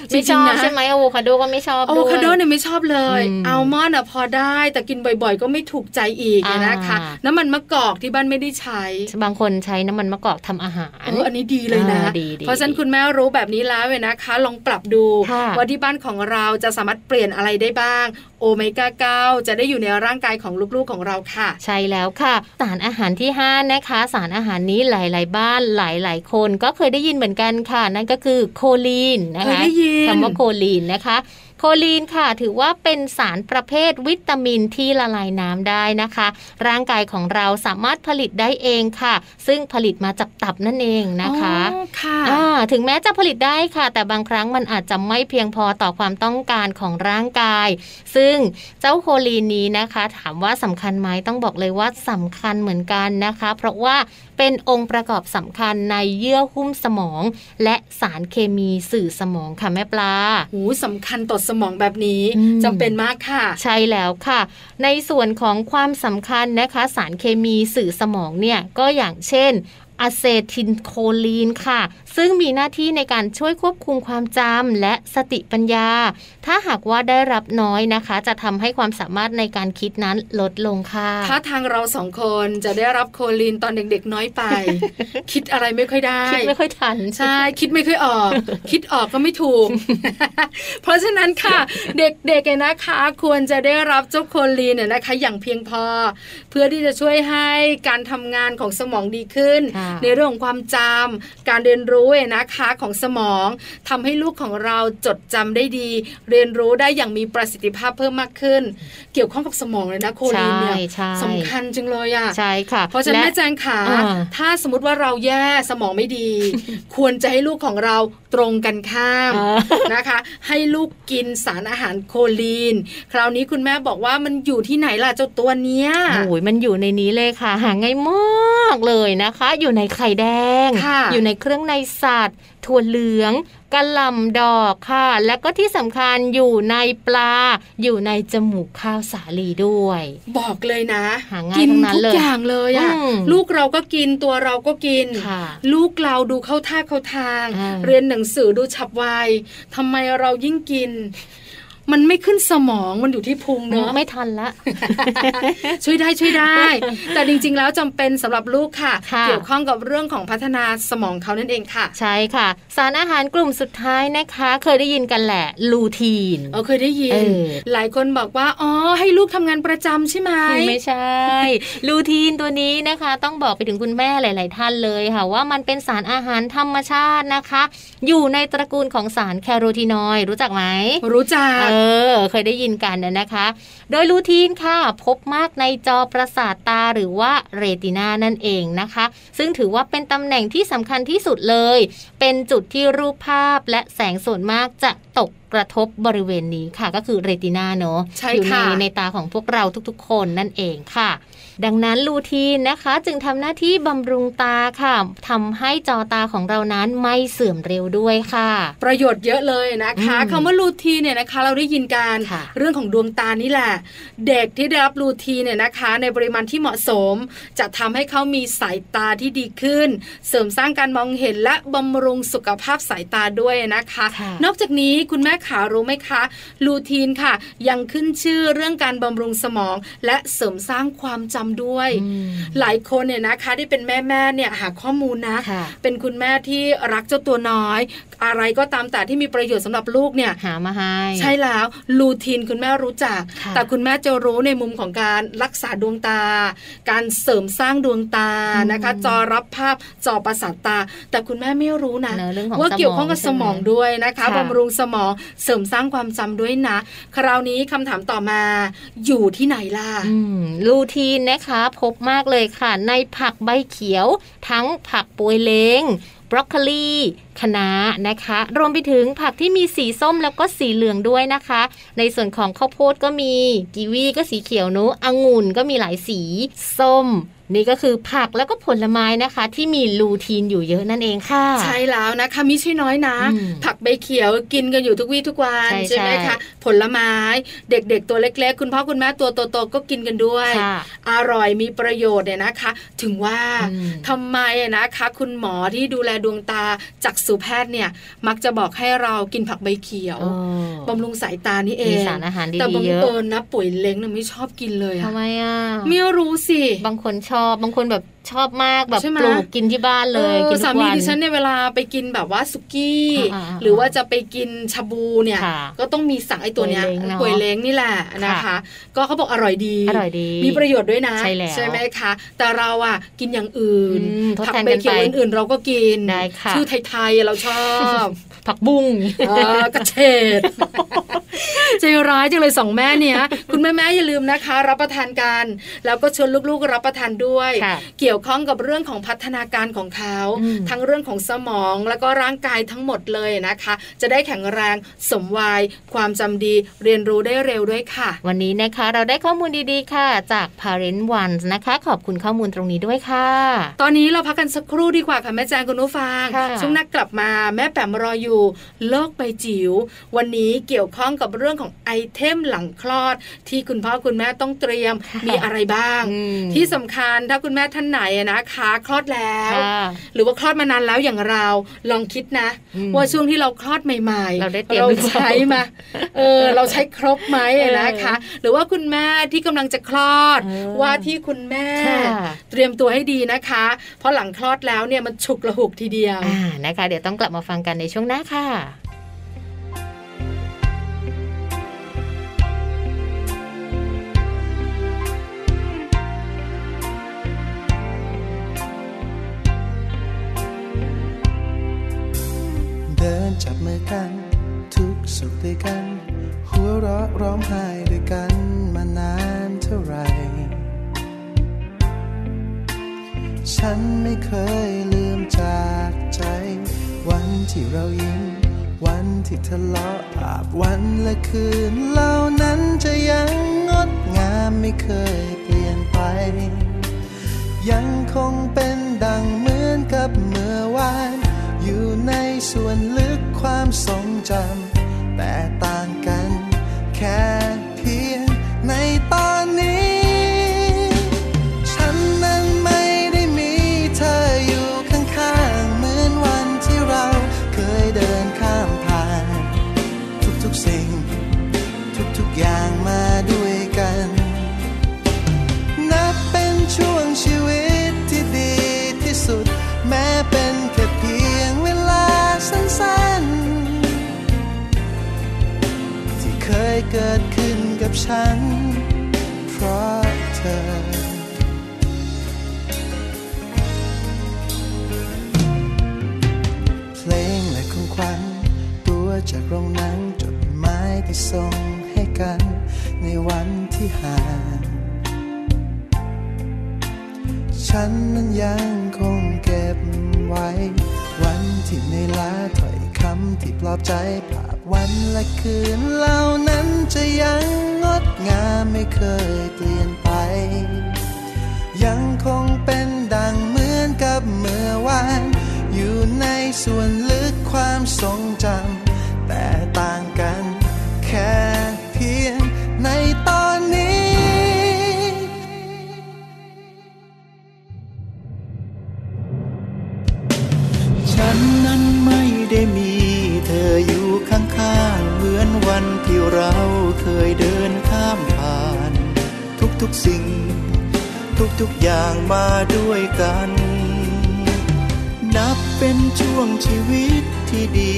ไม่ชอบใช่ไหมอะโวคาโดก็ไม่ชอบด้วยอะโวคาโดเนี่ยไม่ชอบเลยอัลมอนด์พอได้แต่กินบ่อยๆก็ไม่ถูกใจอีกนะคะน้ำมันมะกอกที่บ้านไม่ได้ใช้บางคนใช้น้ำมันมะกอกทำอาหารอันนี้ดีเลยนะเพราะฉะนั้นคุณแม่รู้แบบนี้แล้วเลยนะคะลองปรับดูว่าที่บ้านของเราจะสามารถเปลี่ยนอะไรได้บ้างโอเมก้า9จะได้อยู่ในร่างกายของลูกๆของเราค่ะใช่แล้วค่ะสารอาหารที่5นะคะสารอาหารนี้หลายๆบ้านหลายๆคนก็เคยได้ยินเหมือนกันค่ะนั่นก็คือโคลีนนะคะคำว่าโคลีนนะคะ โคลีนค่ะถือว่าเป็นสารประเภทวิตามินที่ละลายน้ำได้นะคะร่างกายของเราสามารถผลิตได้เองค่ะซึ่งผลิตมาจากตับนั่นเองนะคะค่ะถึงแม้จะผลิตได้ค่ะแต่บางครั้งมันอาจจะไม่เพียงพอต่อความต้องการของร่างกายซึ่งเจ้าโคลีนนี้นะคะถามว่าสำคัญไหมต้องบอกเลยว่าสำคัญเหมือนกันนะคะเพราะว่าเป็นองค์ประกอบสำคัญในเยื่อหุ้มสมองและสารเคมีสื่อสมองค่ะแม่ปลาโอ้สำคัญต่อสมองแบบนี้จำเป็นมากค่ะใช่แล้วค่ะในส่วนของความสำคัญนะคะสารเคมีสื่อสมองเนี่ยก็อย่างเช่นอะเซทิลโคลีนค่ะซึ่งมีหน้าที่ในการช่วยควบคุมความจำและสติปัญญาถ้าหากว่าได้รับน้อยนะคะจะทำให้ความสามารถในการคิดนั้นลดลงค่ะถ้าทางเราสองคนจะได้รับโคลีนตอนเด็กๆน้อยไป คิดอะไรไม่ค่อยได้คิดไม่ค่อยทันใช่คิดไม่ค่อยออก คิดออกก็ไม่ถูก เพราะฉะนั้นค่ะ เด็กๆนะคะควรจะได้รับเจ้าโคลีนนะคะอย่างเพียงพอเพื่อที่จะช่วยให้การทำงานของสมองดีขึ้นในเรื่องของความจำการเรียนรู้นะคะของสมองทำให้ลูกของเราจดจำได้ดีเรียนรู้ได้อย่างมีประสิทธิภาพเพิ่มมากขึ้นเกี่ยวข้องกับสมองเลยนะโคลีนเนี่ยสำคัญจังเลยอ่ะใช่ค่ะเพราะฉะนั้นแม่แจงขาถ้าสมมติว่าเราแย่สมองไม่ดี ควรจะให้ลูกของเราตรงกันข้าม นะคะให้ลูกกินสารอาหารโคลีนคราวนี้คุณแม่บอกว่ามันอยู่ที่ไหนล่ะเจ้าตัวเนี้ยโอ้ยมันอยู่ในนี้เลยค่ะหาง่ายมากเลยนะคะอยู่ในไข่แดงอยู่ในเครื่องในสัตว์ถั่วเหลืองกะหล่ำดอกค่ะและก็ที่สำคัญอยู่ในปลาอยู่ในจมูกข้าวสาลีด้วยบอกเลยนะกินทุกอย่างเลยอ่ะลูกเราก็กินตัวเราก็กินลูกเราดูเข้าท่าเข้าทางเรียนหนังสือดูฉับไวทำไมเรายิ่งกินมันไม่ขึ้นสมองมันอยู่ที่พุงเนอะไม่ทันละ ช่วยได้ แต่จริงๆแล้วจำเป็นสำหรับลูกค่ะเกี่ยวข้องกับเรื่องของพัฒนาสมองเขานั่นเองค่ะใช่ค่ะสารอาหารกลุ่มสุดท้ายนะคะเคยได้ยินกันแหละลูทีนเคยได้ยินหลายคนบอกว่าอ๋อให้ลูกทำงานประจำใช่ไหมไม่ใช่ ลูทีนตัวนี้นะคะต้องบอกไปถึงคุณแม่หลายๆท่านเลยค่ะว่ามันเป็นสารอาหารธรรมชาตินะคะอยู่ในตระกูลของสารแคโรทีนอยด์รู้จักไหมรู้จักเคยได้ยินกันนะคะโดยลูทีนค่ะพบมากในจอประสาทตาหรือว่าเรตินานั่นเองนะคะซึ่งถือว่าเป็นตำแหน่งที่สำคัญที่สุดเลยเป็นจุดที่รูปภาพและแสงส่วนมากจะตกกระทบบริเวณนี้ค่ะก็คือเรตินาเนาะอยู่ในตาของพวกเราทุกๆคนนั่นเองค่ะดังนั้นลูทีนนะคะจึงทำหน้าที่บำรุงตาค่ะทำให้จอตาของเรานั้นไม่เสื่อมเร็วด้วยค่ะประโยชน์เยอะเลยนะคะคำว่าลูทีนเนี่ยนะคะเราได้ยินการเรื่องของดวงตานี่แหละเด็กที่ได้รับลูทีนเนี่ยนะคะในปริมาณที่เหมาะสมจะทำให้เขามีสายตาที่ดีขึ้นเสริมสร้างการมองเห็นและบำรุงสุขภาพสายตาด้วยนะคะนอกจากนี้คุณแม่ขารู้ไหมคะลูทีนค่ะยังขึ้นชื่อเรื่องการบำรุงสมองและเสริมสร้างความจำด้วยหลายคนเนี่ยนะคะที่เป็นแม่เนี่ยหาข้อมูลนะเป็นคุณแม่ที่รักเจ้าตัวน้อยอะไรก็ตามแต่ที่มีประโยชน์สำหรับลูกเนี่ยหามาให้ใช่แล้วลูทีนคุณแม่รู้จักแต่คุณแม่จะรู้ในมุมของการรักษาดวงตาการเสริมสร้างดวงตานะคะจอรับภาพจอประสาทตาแต่คุณแม่ไม่รู้นะว่าเกี่ยวข้องกับสมองด้วยนะคะบำรุงสมองเสริมสร้างความจำด้วยนะคราวนี้คำถามต่อมาอยู่ที่ไหนล่ะลูทีนนะคะพบมากเลยค่ะในผักใบเขียวทั้งผักป่วยเล้งบรอกโคลีคะน้านะคะรวมไปถึงผักที่มีสีส้มแล้วก็สีเหลืองด้วยนะคะในส่วนของข้าวโพดก็มีกีวีก็สีเขียวเนอะองุ่นก็มีหลายสีส้มนี่ก็คือผักแล้วก็ผลไม้นะคะที่มีลูทีนอยู่เยอะนั่นเองค่ะใช่แล้วนะคะมิใช่น้อยนะผักใบเขียวกินกันอยู่ทุกวี่ทุกวันใช่ไหมคะผลไม้เด็กๆตัวเล็กๆคุณพ่อคุณแม่ตัวโตๆก็กินกันด้วยอร่อยมีประโยชน์เนี่ยนะคะถึงว่าทำไมนะคะคุณหมอที่ดูแลดวงตาจักษุแพทย์เนี่ยมักจะบอกให้เรากินผักใบเขียวบำรุงสายตานี่เองแต่บางคนนะป่วยเล้งเนี่ยไม่ชอบกินเลยทำไมอ่ะไม่รู้สิบางคนชอบบางคนแบบ ชอบมากแบบปลูกกินที่บ้านเลยกินทุกวันสามีดิฉันเนี่ยเวลาไปกินแบบว่าสุกี้หรือว่าจะไปกินชาบูเนี่ยก็ต้องมีสั่งไอ้ตัวเนี้ยก๋วยเล้งนี่แหละนะคะก็เขาบอกอร่อยดีมีประโยชน์ด้วยนะใช่ไหมคะแต่เราอ่ะกินอย่างอื่นผักใบเขียวอื่นๆเราก็กินชื่อไทยๆเราชอบผักบุ้งกระเฉดใจร้ายจังเลยสองแม่เนี่ยคุณแม่ๆอย่าลืมนะคะรับประทานกันแล้วก็ชวนลูกๆรับประทานด้วยเกี่ยวข้องกับเรื่องของพัฒนาการของเขาทั้งเรื่องของสมองแล้วก็ร่างกายทั้งหมดเลยนะคะจะได้แข็งแรงสมวัยความจำดีเรียนรู้ได้เร็วด้วยค่ะวันนี้นะคะเราได้ข้อมูลดีๆค่ะจาก Parent Ones นะคะขอบคุณข้อมูลตรงนี้ด้วยค่ะตอนนี้เราพักกันสักครู่ดีกว่าค่ะแม่แจงคุณผู้ฟังช่วงหน้ากลับมาแม่แปมรออยู่โลกใบจิ๋ววันนี้เกี่ยวข้องกับเรื่องของไอเทมหลังคลอดที่คุณพ่อคุณแม่ต้องเตรียมมีอะไรบ้างที่สำคัญถ้าคุณแม่ท่านไหนนะคะคลอดแล้วหรือว่าคลอดมานานแล้วอย่างเราลองคิดนะว่าช่วงที่เราคลอดใหม่ๆเราใช้มาเราใช้ครบไหมนะคะหรือว่าคุณแม่ที่กำลังจะคลอดว่าที่คุณแม่เตรียมตัวให้ดีนะคะเพราะหลังคลอดแล้วเนี่ยมันฉุกละหุกทีเดียวนะคะเดี๋ยวต้องกลับมาฟังกันในช่วงหน้าค่ะเดินจับมือกันทุกสุขด้วยกันหัวเราะร้องไห้ด้วยกันมานานเท่าไรฉันไม่เคยลืมจากใจวันที่เรายิ้มวันที่ทะเลาะภาพวันและคืนเหล่านั้นจะยังงดงามไม่เคยเปลี่ยนไปยังคงเป็นดังเหมือนกับเมื่อวานอยู่ในส่วนลึกความทรงจำแต่ต่างกันแค่เพียงในตอนนี้ฉันนั้นไม่ได้มีเธออยู่ข้างๆเหมือนวันที่เราเคยเดินข้ามผ่านทุกๆสิ่งทุกๆอย่างมาด้วยกันนับเป็นช่วงชีวิตที่ดีที่สุดแม้เป็นแค่เพียงเวลาสั้นๆที่เคยเกิดขึ้นกับฉันเพราะเธอเพลงและของขวัญตัวจากโรงหนังจดหมายที่ส่งให้กันในวันที่ห่างฉันมันยังคงเก็บไว้วันที่ในล้าถ้อยคำที่ปลอบใจภาพวันและคืนเหล่านั้นจะยังงดงามไม่เคยเปลี่ยนไปยังคงเป็นดังเหมือนกับเมื่อวานอยู่ในส่วนลึกความทรงจำแต่ต่างกันแค่เพียงในตอนนี้ฉันนั้นไม่ได้มีเธออยู่ข้างๆเหมือนวันที่เราเคยเดินข้ามผ่านทุกๆสิ่งทุกๆอย่างมาด้วยกันนับเป็นช่วงชีวิตที่ดี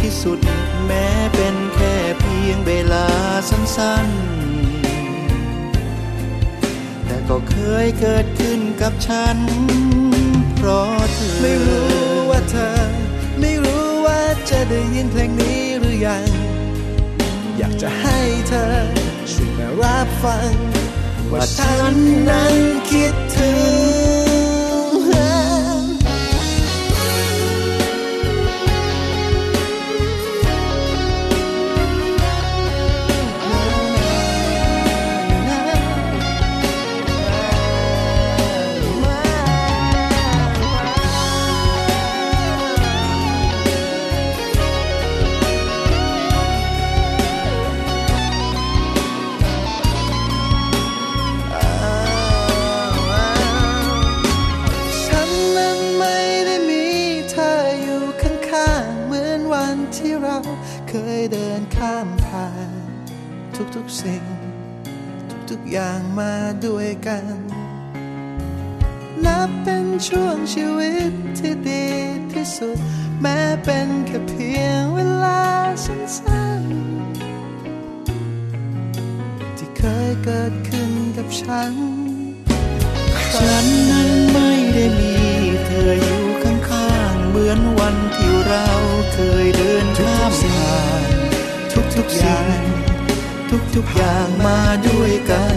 ที่สุดแม้เป็นแค่เพียงเวลาสั้นๆแต่ก็เคยเกิดขึ้นกับฉันเพราะเธอไม่รู้ว่าเธอไม่รู้ว่าจะได้ยินเพลงนี้หรือยังอยากจะให้เธอช่วยมารับฟังว่าฉันนั้นคิดถึงทุกสิ่งทุกอย่างมาด้วยกัน นับเป็นช่วงชีวิตที่ดีที่สุดแม้เป็นแค่เพียงเวลาสั้นๆที่เคยเกิดขึ้นกับฉันฉันนั้นไม่ได้มีเธออยู่ข้างๆเหมือนวันที่เราเคยเดินข้ามผ่านทุกๆอย่างทุกๆอย่างมาด้วยกัน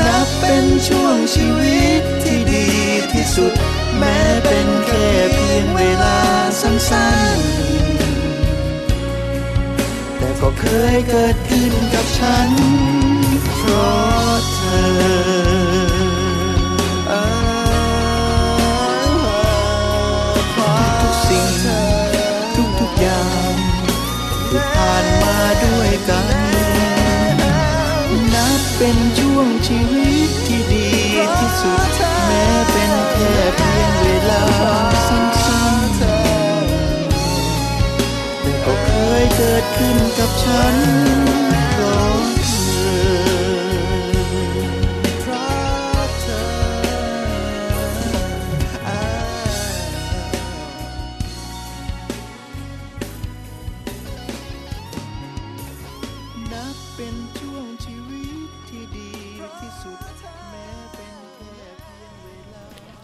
นับเป็นช่วงชีวิตที่ดีที่สุดแม้เป็นแค่เพียงเวลาสั้นๆแต่ก็เคยเกิดขึ้นกับฉันเพราะเธอทุกสิ่งทุกอย่างที่ผ่านมาด้วยกันนับเป็นช่วงชีวิตที่ดีที่สุดแม้เป็นแค่เพียงเวลาสั้นๆแต่ก็เคยเกิดขึ้นกับฉัน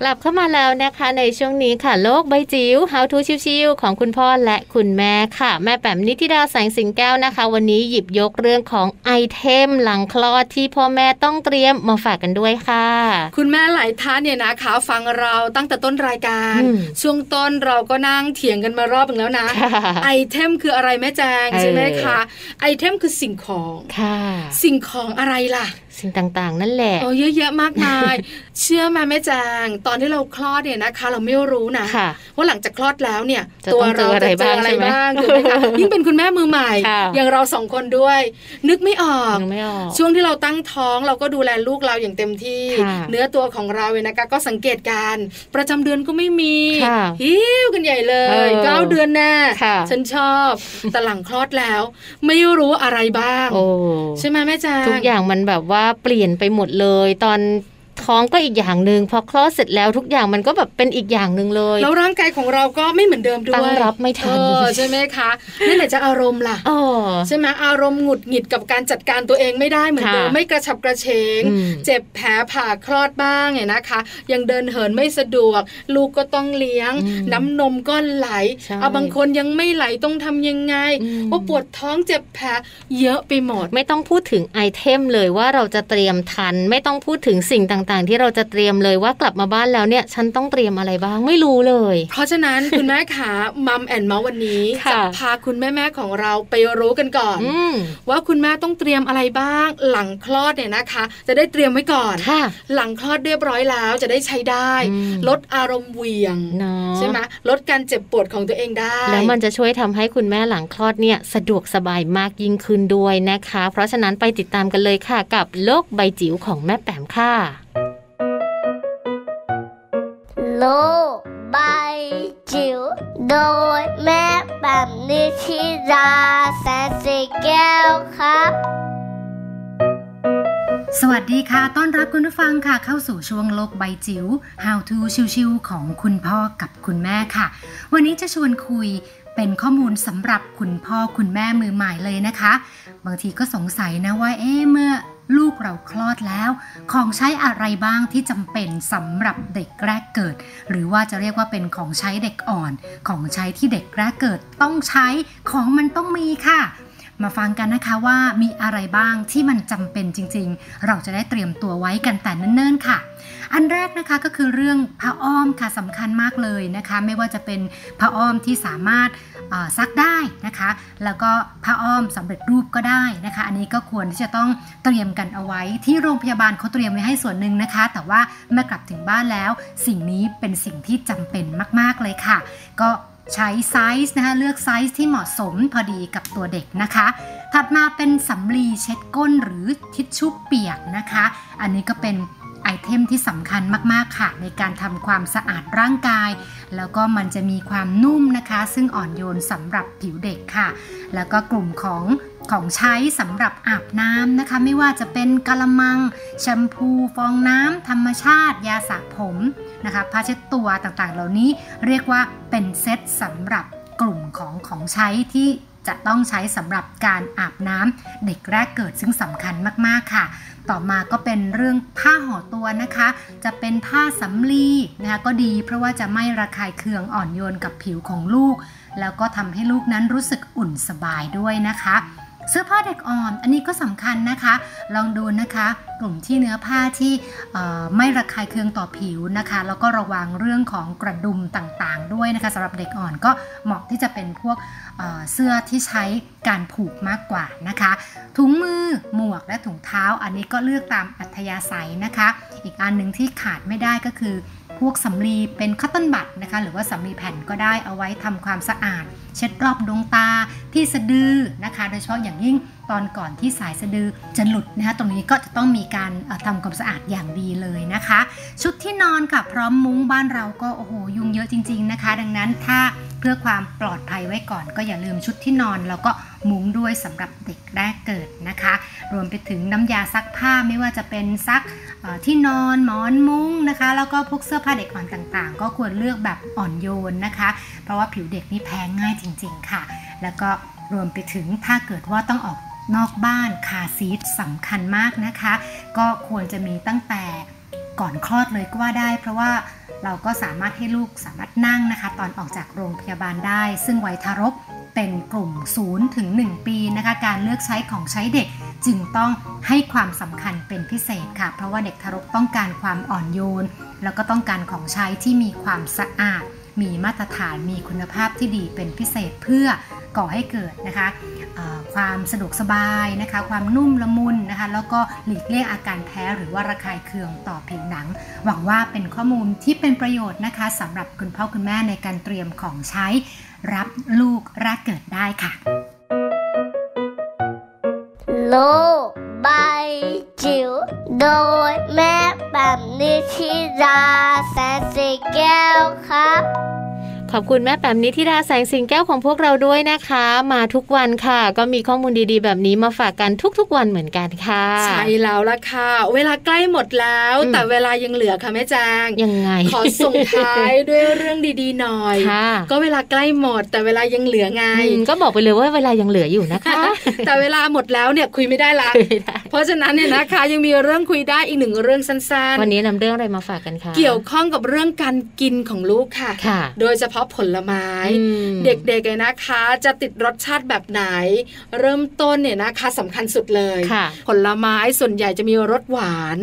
กลับเข้ามาแล้วนะคะในช่วงนี้ค่ะโลกใบจิ๋ว How to ชิวๆของคุณพ่อและคุณแม่ค่ะแม่แป๋มนิติดาแสงสิงแก้วนะคะวันนี้หยิบยกเรื่องของไอเทมหลังคลอดที่พ่อแม่ต้องเตรียมมาฝากกันด้วยค่ะคุณแม่หลายท่านเนี่ยนะคะฟังเราตั้งแต่ต้นรายการช่วงต้นเราก็นั่งเถียงกันมารอบนึงแล้วนะไอเทมคืออะไรแม่แจงใช่ไหมคะไอเทมคือสิ่งของค่ะสิ่งของอะไรล่ะสิ่งต่างๆนั่นแหละเยอะแยะมากมายเชื่อมาแม่แจงตอนที่เราคลอดเนี่ยนะคะเราไม่รู้นะว่าหลังจากคลอดแล้วเนี่ยตัวเราจะเจออะไรบ้างถูกไหมคะยิ่งเป็นคุณแม่มือใหม่อย่างเราสองคนด้วยนึกไม่ออกช่วงที่เราตั้งท้องเราก็ดูแลลูกเราอย่างเต็มที่เนื้อตัวของเราเนี่ยนะคะก็สังเกตการประจำเดือนก็ไม่มีหิวกันใหญ่เลย9เดือนแน่ฉันชอบแต่หลังคลอดแล้วไม่รู้อะไรบ้างใช่ไหมแม่แจงทุกอย่างมันแบบว่าเปลี่ยนไปหมดเลยตอนท้องก็อีกอย่างนึงพอคลอดเสร็จแล้วทุกอย่างมันก็แบบเป็นอีกอย่างนึงเลยแล้วร่างกายของเราก็ไม่เหมือนเดิมด้วยตั้งรับไม่ทันใช่ไหมคะนั่นแหละจะอารมณ์ล่ะใช่ไหมอารมณ์หงุดหงิดกับการจัดการตัวเองไม่ได้เหมือนเดิมไม่กระฉับกระเฉงเจ็บแผลผ่าคลอดบ้างเนี่ยนะคะยังเดินเหินไม่สะดวกลูกก็ต้องเลี้ยงน้ำนมก็ไหลเอาบางคนยังไม่ไหลต้องทำยังไงว่าปวดท้องเจ็บแผลเยอะไปหมดไม่ต้องพูดถึงไอเทมเลยว่าเราจะเตรียมทันไม่ต้องพูดถึงสิ่งต่างๆที่เราจะเตรียมเลยว่ากลับมาบ้านแล้วเนี่ยฉันต้องเตรียมอะไรบ้างไม่รู้เลยเพราะฉะนั้น คุณแม่ขามัมแอนด์เมาส์วันนี้จะพาคุณแม่ๆของเราไปรู้กันก่อนว่าคุณแม่ต้องเตรียมอะไรบ้างหลังคลอดเนี่ยนะคะจะได้เตรียมไว้ก่อนหลังคลอดเรียบร้อยแล้วจะได้ใช้ได้ลดอารมณ์เหวี่ยงใช่ไหมลดการเจ็บปวดของตัวเองได้แล้วมันจะช่วยทำให้คุณแม่หลังคลอดเนี่ยสะดวกสบายมากยิ่งขึ้นด้วยนะคะเพราะฉะนั้นไปติดตามกันเลยค่ะกับโลกใบจิ๋วของแม่แป๋มค่ะโลกใบจิ๋วโดยแม่แป๋มนิธิดาแสนสีแก้วครับสวัสดีค่ะต้อนรับคุณผู้ฟังค่ะเข้าสู่ช่วงโลกใบจิ๋ว How to ชิวๆของคุณพ่อกับคุณแม่ค่ะวันนี้จะชวนคุยเป็นข้อมูลสำหรับคุณพ่อคุณแม่มือใหม่เลยนะคะบางทีก็สงสัยนะว่าเมื่อลูกเราคลอดแล้วของใช้อะไรบ้างที่จำเป็นสำหรับเด็กแรกเกิดหรือว่าจะเรียกว่าเป็นของใช้เด็กอ่อนของใช้ที่เด็กแรกเกิดต้องใช้ของมันต้องมีค่ะมาฟังกันนะคะว่ามีอะไรบ้างที่มันจำเป็นจริงๆเราจะได้เตรียมตัวไว้กันแต่เนิ่นๆค่ะอันแรกนะคะก็คือเรื่องผ้าอ้อมค่ะสำคัญมากเลยนะคะไม่ว่าจะเป็นผ้าอ้อมที่สามารถซักได้นะคะแล้วก็ผ้าอ้อมสำเร็จรูปก็ได้นะคะอันนี้ก็ควรที่จะต้องเตรียมกันเอาไว้ที่โรงพยาบาลเขาเตรียมไว้ให้ส่วนหนึ่งนะคะแต่ว่าเมื่อกลับถึงบ้านแล้วสิ่งนี้เป็นสิ่งที่จำเป็นมากๆเลยค่ะก็ใช้ไซส์นะคะเลือกไซส์ที่เหมาะสมพอดีกับตัวเด็กนะคะถัดมาเป็นสำลีเช็ดก้นหรือทิชชู่เปียกนะคะอันนี้ก็เป็น ไอเทมที่สำคัญมากๆค่ะในการทำความสะอาดร่างกายแล้วก็มันจะมีความนุ่มนะคะซึ่งอ่อนโยนสำหรับผิวเด็กค่ะแล้วก็กลุ่มของใช้สำหรับอาบน้ำนะคะไม่ว่าจะเป็นกะละมังแชมพูฟองน้ำธรรมชาติยาสระผมนะคะผ้าเช็ดตัวต่างๆเหล่านี้เรียกว่าเป็นเซตสำหรับกลุ่มของใช้ที่จะต้องใช้สำหรับการอาบน้ำเด็กแรกเกิดซึ่งสำคัญมากๆค่ะต่อมาก็เป็นเรื่องผ้าห่อตัวนะคะจะเป็นผ้าสำลีนะคะก็ดีเพราะว่าจะไม่ระคายเคืองอ่อนโยนกับผิวของลูกแล้วก็ทำให้ลูกนั้นรู้สึกอุ่นสบายด้วยนะคะเสื้อผ้าเด็กอ่อนอันนี้ก็สำคัญนะคะลองดูนะคะกลุ่มที่เนื้อผ้าที่ไม่ระคายเคืองต่อผิวนะคะแล้วก็ระวังเรื่องของกระดุมต่างๆด้วยนะคะสำหรับเด็กอ่อนก็เหมาะที่จะเป็นพวกเสื้อที่ใช้การผูกมากกว่านะคะถุงมือหมวกและถุงเท้าอันนี้ก็เลือกตามอัธยาศัยนะคะอีกอันหนึ่งที่ขาดไม่ได้ก็คือพวกสำลีเป็นคัตเติ้ลบัดนะคะหรือว่าสำลีแผ่นก็ได้เอาไว้ทำความสะอาดเช็ดรอบดวงตาที่สะดือนะคะโดยเฉพาะอย่างยิ่งตอนก่อนที่สายสะดือจะหลุดนะคะตรงนี้ก็จะต้องมีการทำความสะอาดอย่างดีเลยนะคะชุดที่นอนค่ะพร้อมมุ้งบ้านเราก็โอ้โหยุ่งเยอะจริงๆนะคะดังนั้นถ้าเพื่อความปลอดภัยไว้ก่อนก็อย่าลืมชุดที่นอนแล้วก็มุ้งด้วยสำหรับเด็กแรกเกิดนะคะรวมไปถึงน้ำยาซักผ้าไม่ว่าจะเป็นซักที่นอนหมอนมุ้งนะคะแล้วก็พวกเสื้อผ้าเด็กอ่อนต่างๆก็ควรเลือกแบบอ่อนโยนนะคะเพราะว่าผิวเด็กนี่แพ้ง่ายจริงๆค่ะแล้วก็รวมไปถึงถ้าเกิดว่าต้องออกนอกบ้านคาร์ซีทสำคัญมากนะคะก็ควรจะมีตั้งแต่ก่อนคลอดเลยก็ว่าได้เพราะว่าเราก็สามารถให้ลูกสามารถนั่งนะคะตอนออกจากโรงพยาบาลได้ซึ่งวัยทารกเป็นกลุ่ม0ถึง1ปีนะคะการเลือกใช้ของใช้เด็กจึงต้องให้ความสำคัญเป็นพิเศษค่ะเพราะว่าเด็กทารกต้องการความอ่อนโยนแล้วก็ต้องการของใช้ที่มีความสะอาดมีมาตรฐานมีคุณภาพที่ดีเป็นพิเศษเพื่อก่อให้เกิดนะคะความสะดวกสบายนะคะความนุ่มละมุนนะคะแล้วก็หลีกเลี่ยงอาการแพ้หรือว่าระคายเคืองต่อผิวหนังหวังว่าเป็นข้อมูลที่เป็นประโยชน์นะคะสำหรับคุณพ่อคุณแม่ในการเตรียมของใช้รับลูกแรกเกิดได้ค่ะโลกใบจิ๋วโดยแม่แบบนิธิดาแสนสีแก้วครับขอบคุณแม่แปมนิธิดาแสงสิงแก้วของพวกเราด้วยนะคะมาทุกวันค่ะก็มีข้อมูลดีๆแบบนี้มาฝากกันทุกๆวันเหมือนกันค่ะใช่แล้วล่ะค่ะเวลาใกล้หมดแล้วแต่เวลายังเหลือค่ะแม่แจงยังไงขอส่งท้าย ด้วยเรื่องดีๆหน่อยก็เวลาใกล้หมดแต่เวลายังเหลือไงก็บอกไปเลยว่าเวลายังเหลืออยู่นะคะ แต่เวลาหมดแล้วเนี่ยคุยไม่ได้ละ เพราะฉะนั้นเนี่ยนะคะยังมีเรื่องคุยได้อีก1เรื่องสั้นๆวันนี้นำเรื่องอะไรมาฝากกันคะเกี่ยวข้องกับเรื่องการกินของลูกค่ะโดยเฉพาะผลไม้เด็กๆเลยนะคะจะติดรสชาติแบบไหนเริ่มต้นเนี่ยนะคะสำคัญสุดเลยผลไม้ส่วนใหญ่จะมีรสหวาน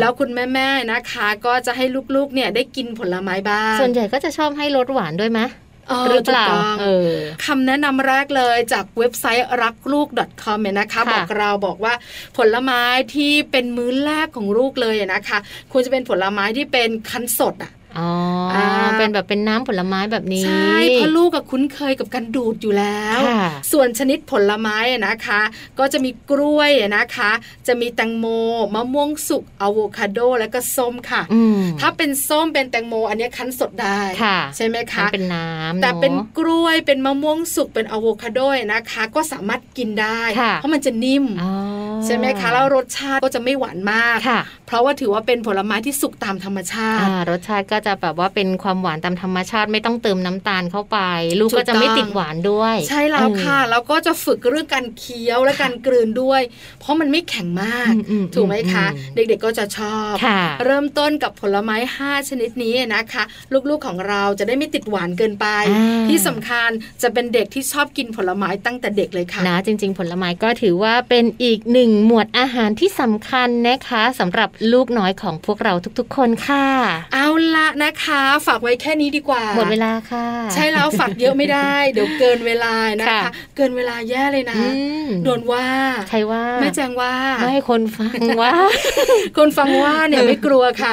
แล้วคุณแม่ๆนะคะก็จะให้ลูกๆเนี่ยได้กินผลไม้บ้างส่วนใหญ่ก็จะชอบให้รสหวานด้วยไหมหรือเปล่าคำแนะนำแรกเลยจากเว็บไซต์รักลูก .com เนี่ยนะคะบอกเราบอกว่าผลไม้ที่เป็นมื้อแรกของลูกเลยนะคะควรจะเป็นผลไม้ที่เป็นคั้นสดอ่ะเป็นแบบเป็นน้ำผลไม้แบบนี้ใช่เพราะลูกกับคุ้นเคยกับการดูดอยู่แล้วส่วนชนิดผลไม้นะคะก็จะมีกล้วยนะคะจะมีแตงโมมะม่วงสุกอะโวคาโดแล้วก็ส้มค่ะถ้าเป็นส้มเป็นแตงโมอันนี้คั้นสดได้ใช่ไหมคะเป็นน้ำแต่เป็นกล้วยเป็นมะม่วงสุกเป็นอะโวคาโดนะคะก็สามารถกินได้เพราะมันจะนิ่มใช่ไหมคะแล้วรสชาติก็จะไม่หวานมากเพราะว่าถือว่าเป็นผลไม้ที่สุกตามธรรมชาติรสชาติก็จะแบบว่าเป็นความหวานตามธรรมชาติไม่ต้องเติมน้ำตาลเข้าไปลูกก็จะไม่ติดหวานด้วยใช่แล้วค่ะแล้วก็จะฝึกเรื่องการเคี้ยวและการกลืนด้วยเพราะมันไม่แข็งมากถูกไหมคะเด็กๆก็จะชอบเริ่มต้นกับผลไม้5ชนิดนี้นะคะลูกๆของเราจะได้ไม่ติดหวานเกินไปที่สำคัญจะเป็นเด็กที่ชอบกินผลไม้ตั้งแต่เด็กเลยค่ะนะจริงๆผลไม้ก็ถือว่าเป็นอีกหนึ่งหมวดอาหารที่สำคัญนะคะสำหรับลูกน้อยของพวกเราทุกๆคนค่ะเอาละนะคะฝากไว้แค่นี้ดีกว่าหมดเวลาค่ะใช่แล้วฝากเยอะไม่ได้เดี๋ยวเกินเวลานะคะเกินเวลาแย่เลยนะโดนว่าใครว่าแม่แจงว่าไม่ให้คนฟังว่า คนฟังว่าเนี่ย ไม่กลัวค่ะ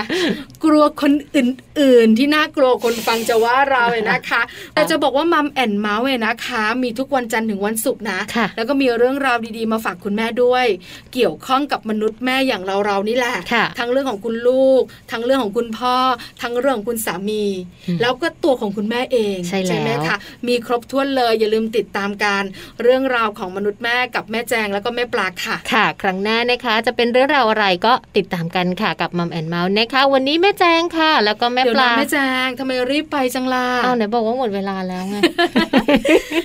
กลัวคนอื่นๆที่น่ากลัวคนฟังจะว่าเราเลยนะคะแต่จะบอกว่ามัมแอนด์เมาส์เลยนะคะมีทุกวันจันทร์ถึงวันศุกร์นะแล้วก็มีเรื่องราวดีๆมาฝากคุณแม่ด้วย เกี่ยวข้องกับมนุษย์แม่อย่างเรานี่แหละทั้งเรื่องของคุณลูกทั้งเรื่องของคุณพ่อทั้งเรื่องของคุณสามีแล้วก็ตัวของคุณแม่เองใช่ไหมคะมีครบถ้วนเลยอย่าลืมติดตามการเรื่องราวของมนุษย์แม่กับแม่แจงแล้วก็แม่ปลาค่ะค่ะครั้งหน้านะคะจะเป็นเรื่องราวอะไรก็ติดตามกันค่ะกับมัมแอนด์เมาส์นะคะวันนี้แม่แจงค่ะแล้วก็แม่ปลาแม่แจงทำไมรีบไปจังล่ะอ้าวไหนบอกว่าหมดเวลาแล้วไง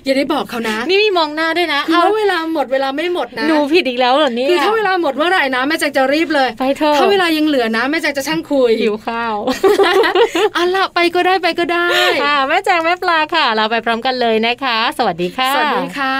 อย่าได้บอกเขานะนี่มีมองหน้าด้วยนะเอาเวลาหมดเวลาไม่หมดนะดูผิดอีกแล้วเหรอเนี่ยคือถ้าเวลาหมดเมื่อไหร่นะแม่แจงจะรีบเลยไปเถอะถ้าเวลายังเหลือนะแม่แจงจะช่างคุยหิวข้าวเอาล่ะไปก็ได้ค่ะแม่แจงแม่ปลาค่ะเราไปพร้อมกันเลยนะคะสวัสดีค่ะสวัสดีค่ะ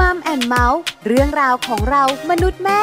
มัมแอนด์เมาส์เรื่องราวของเรามนุษย์แม่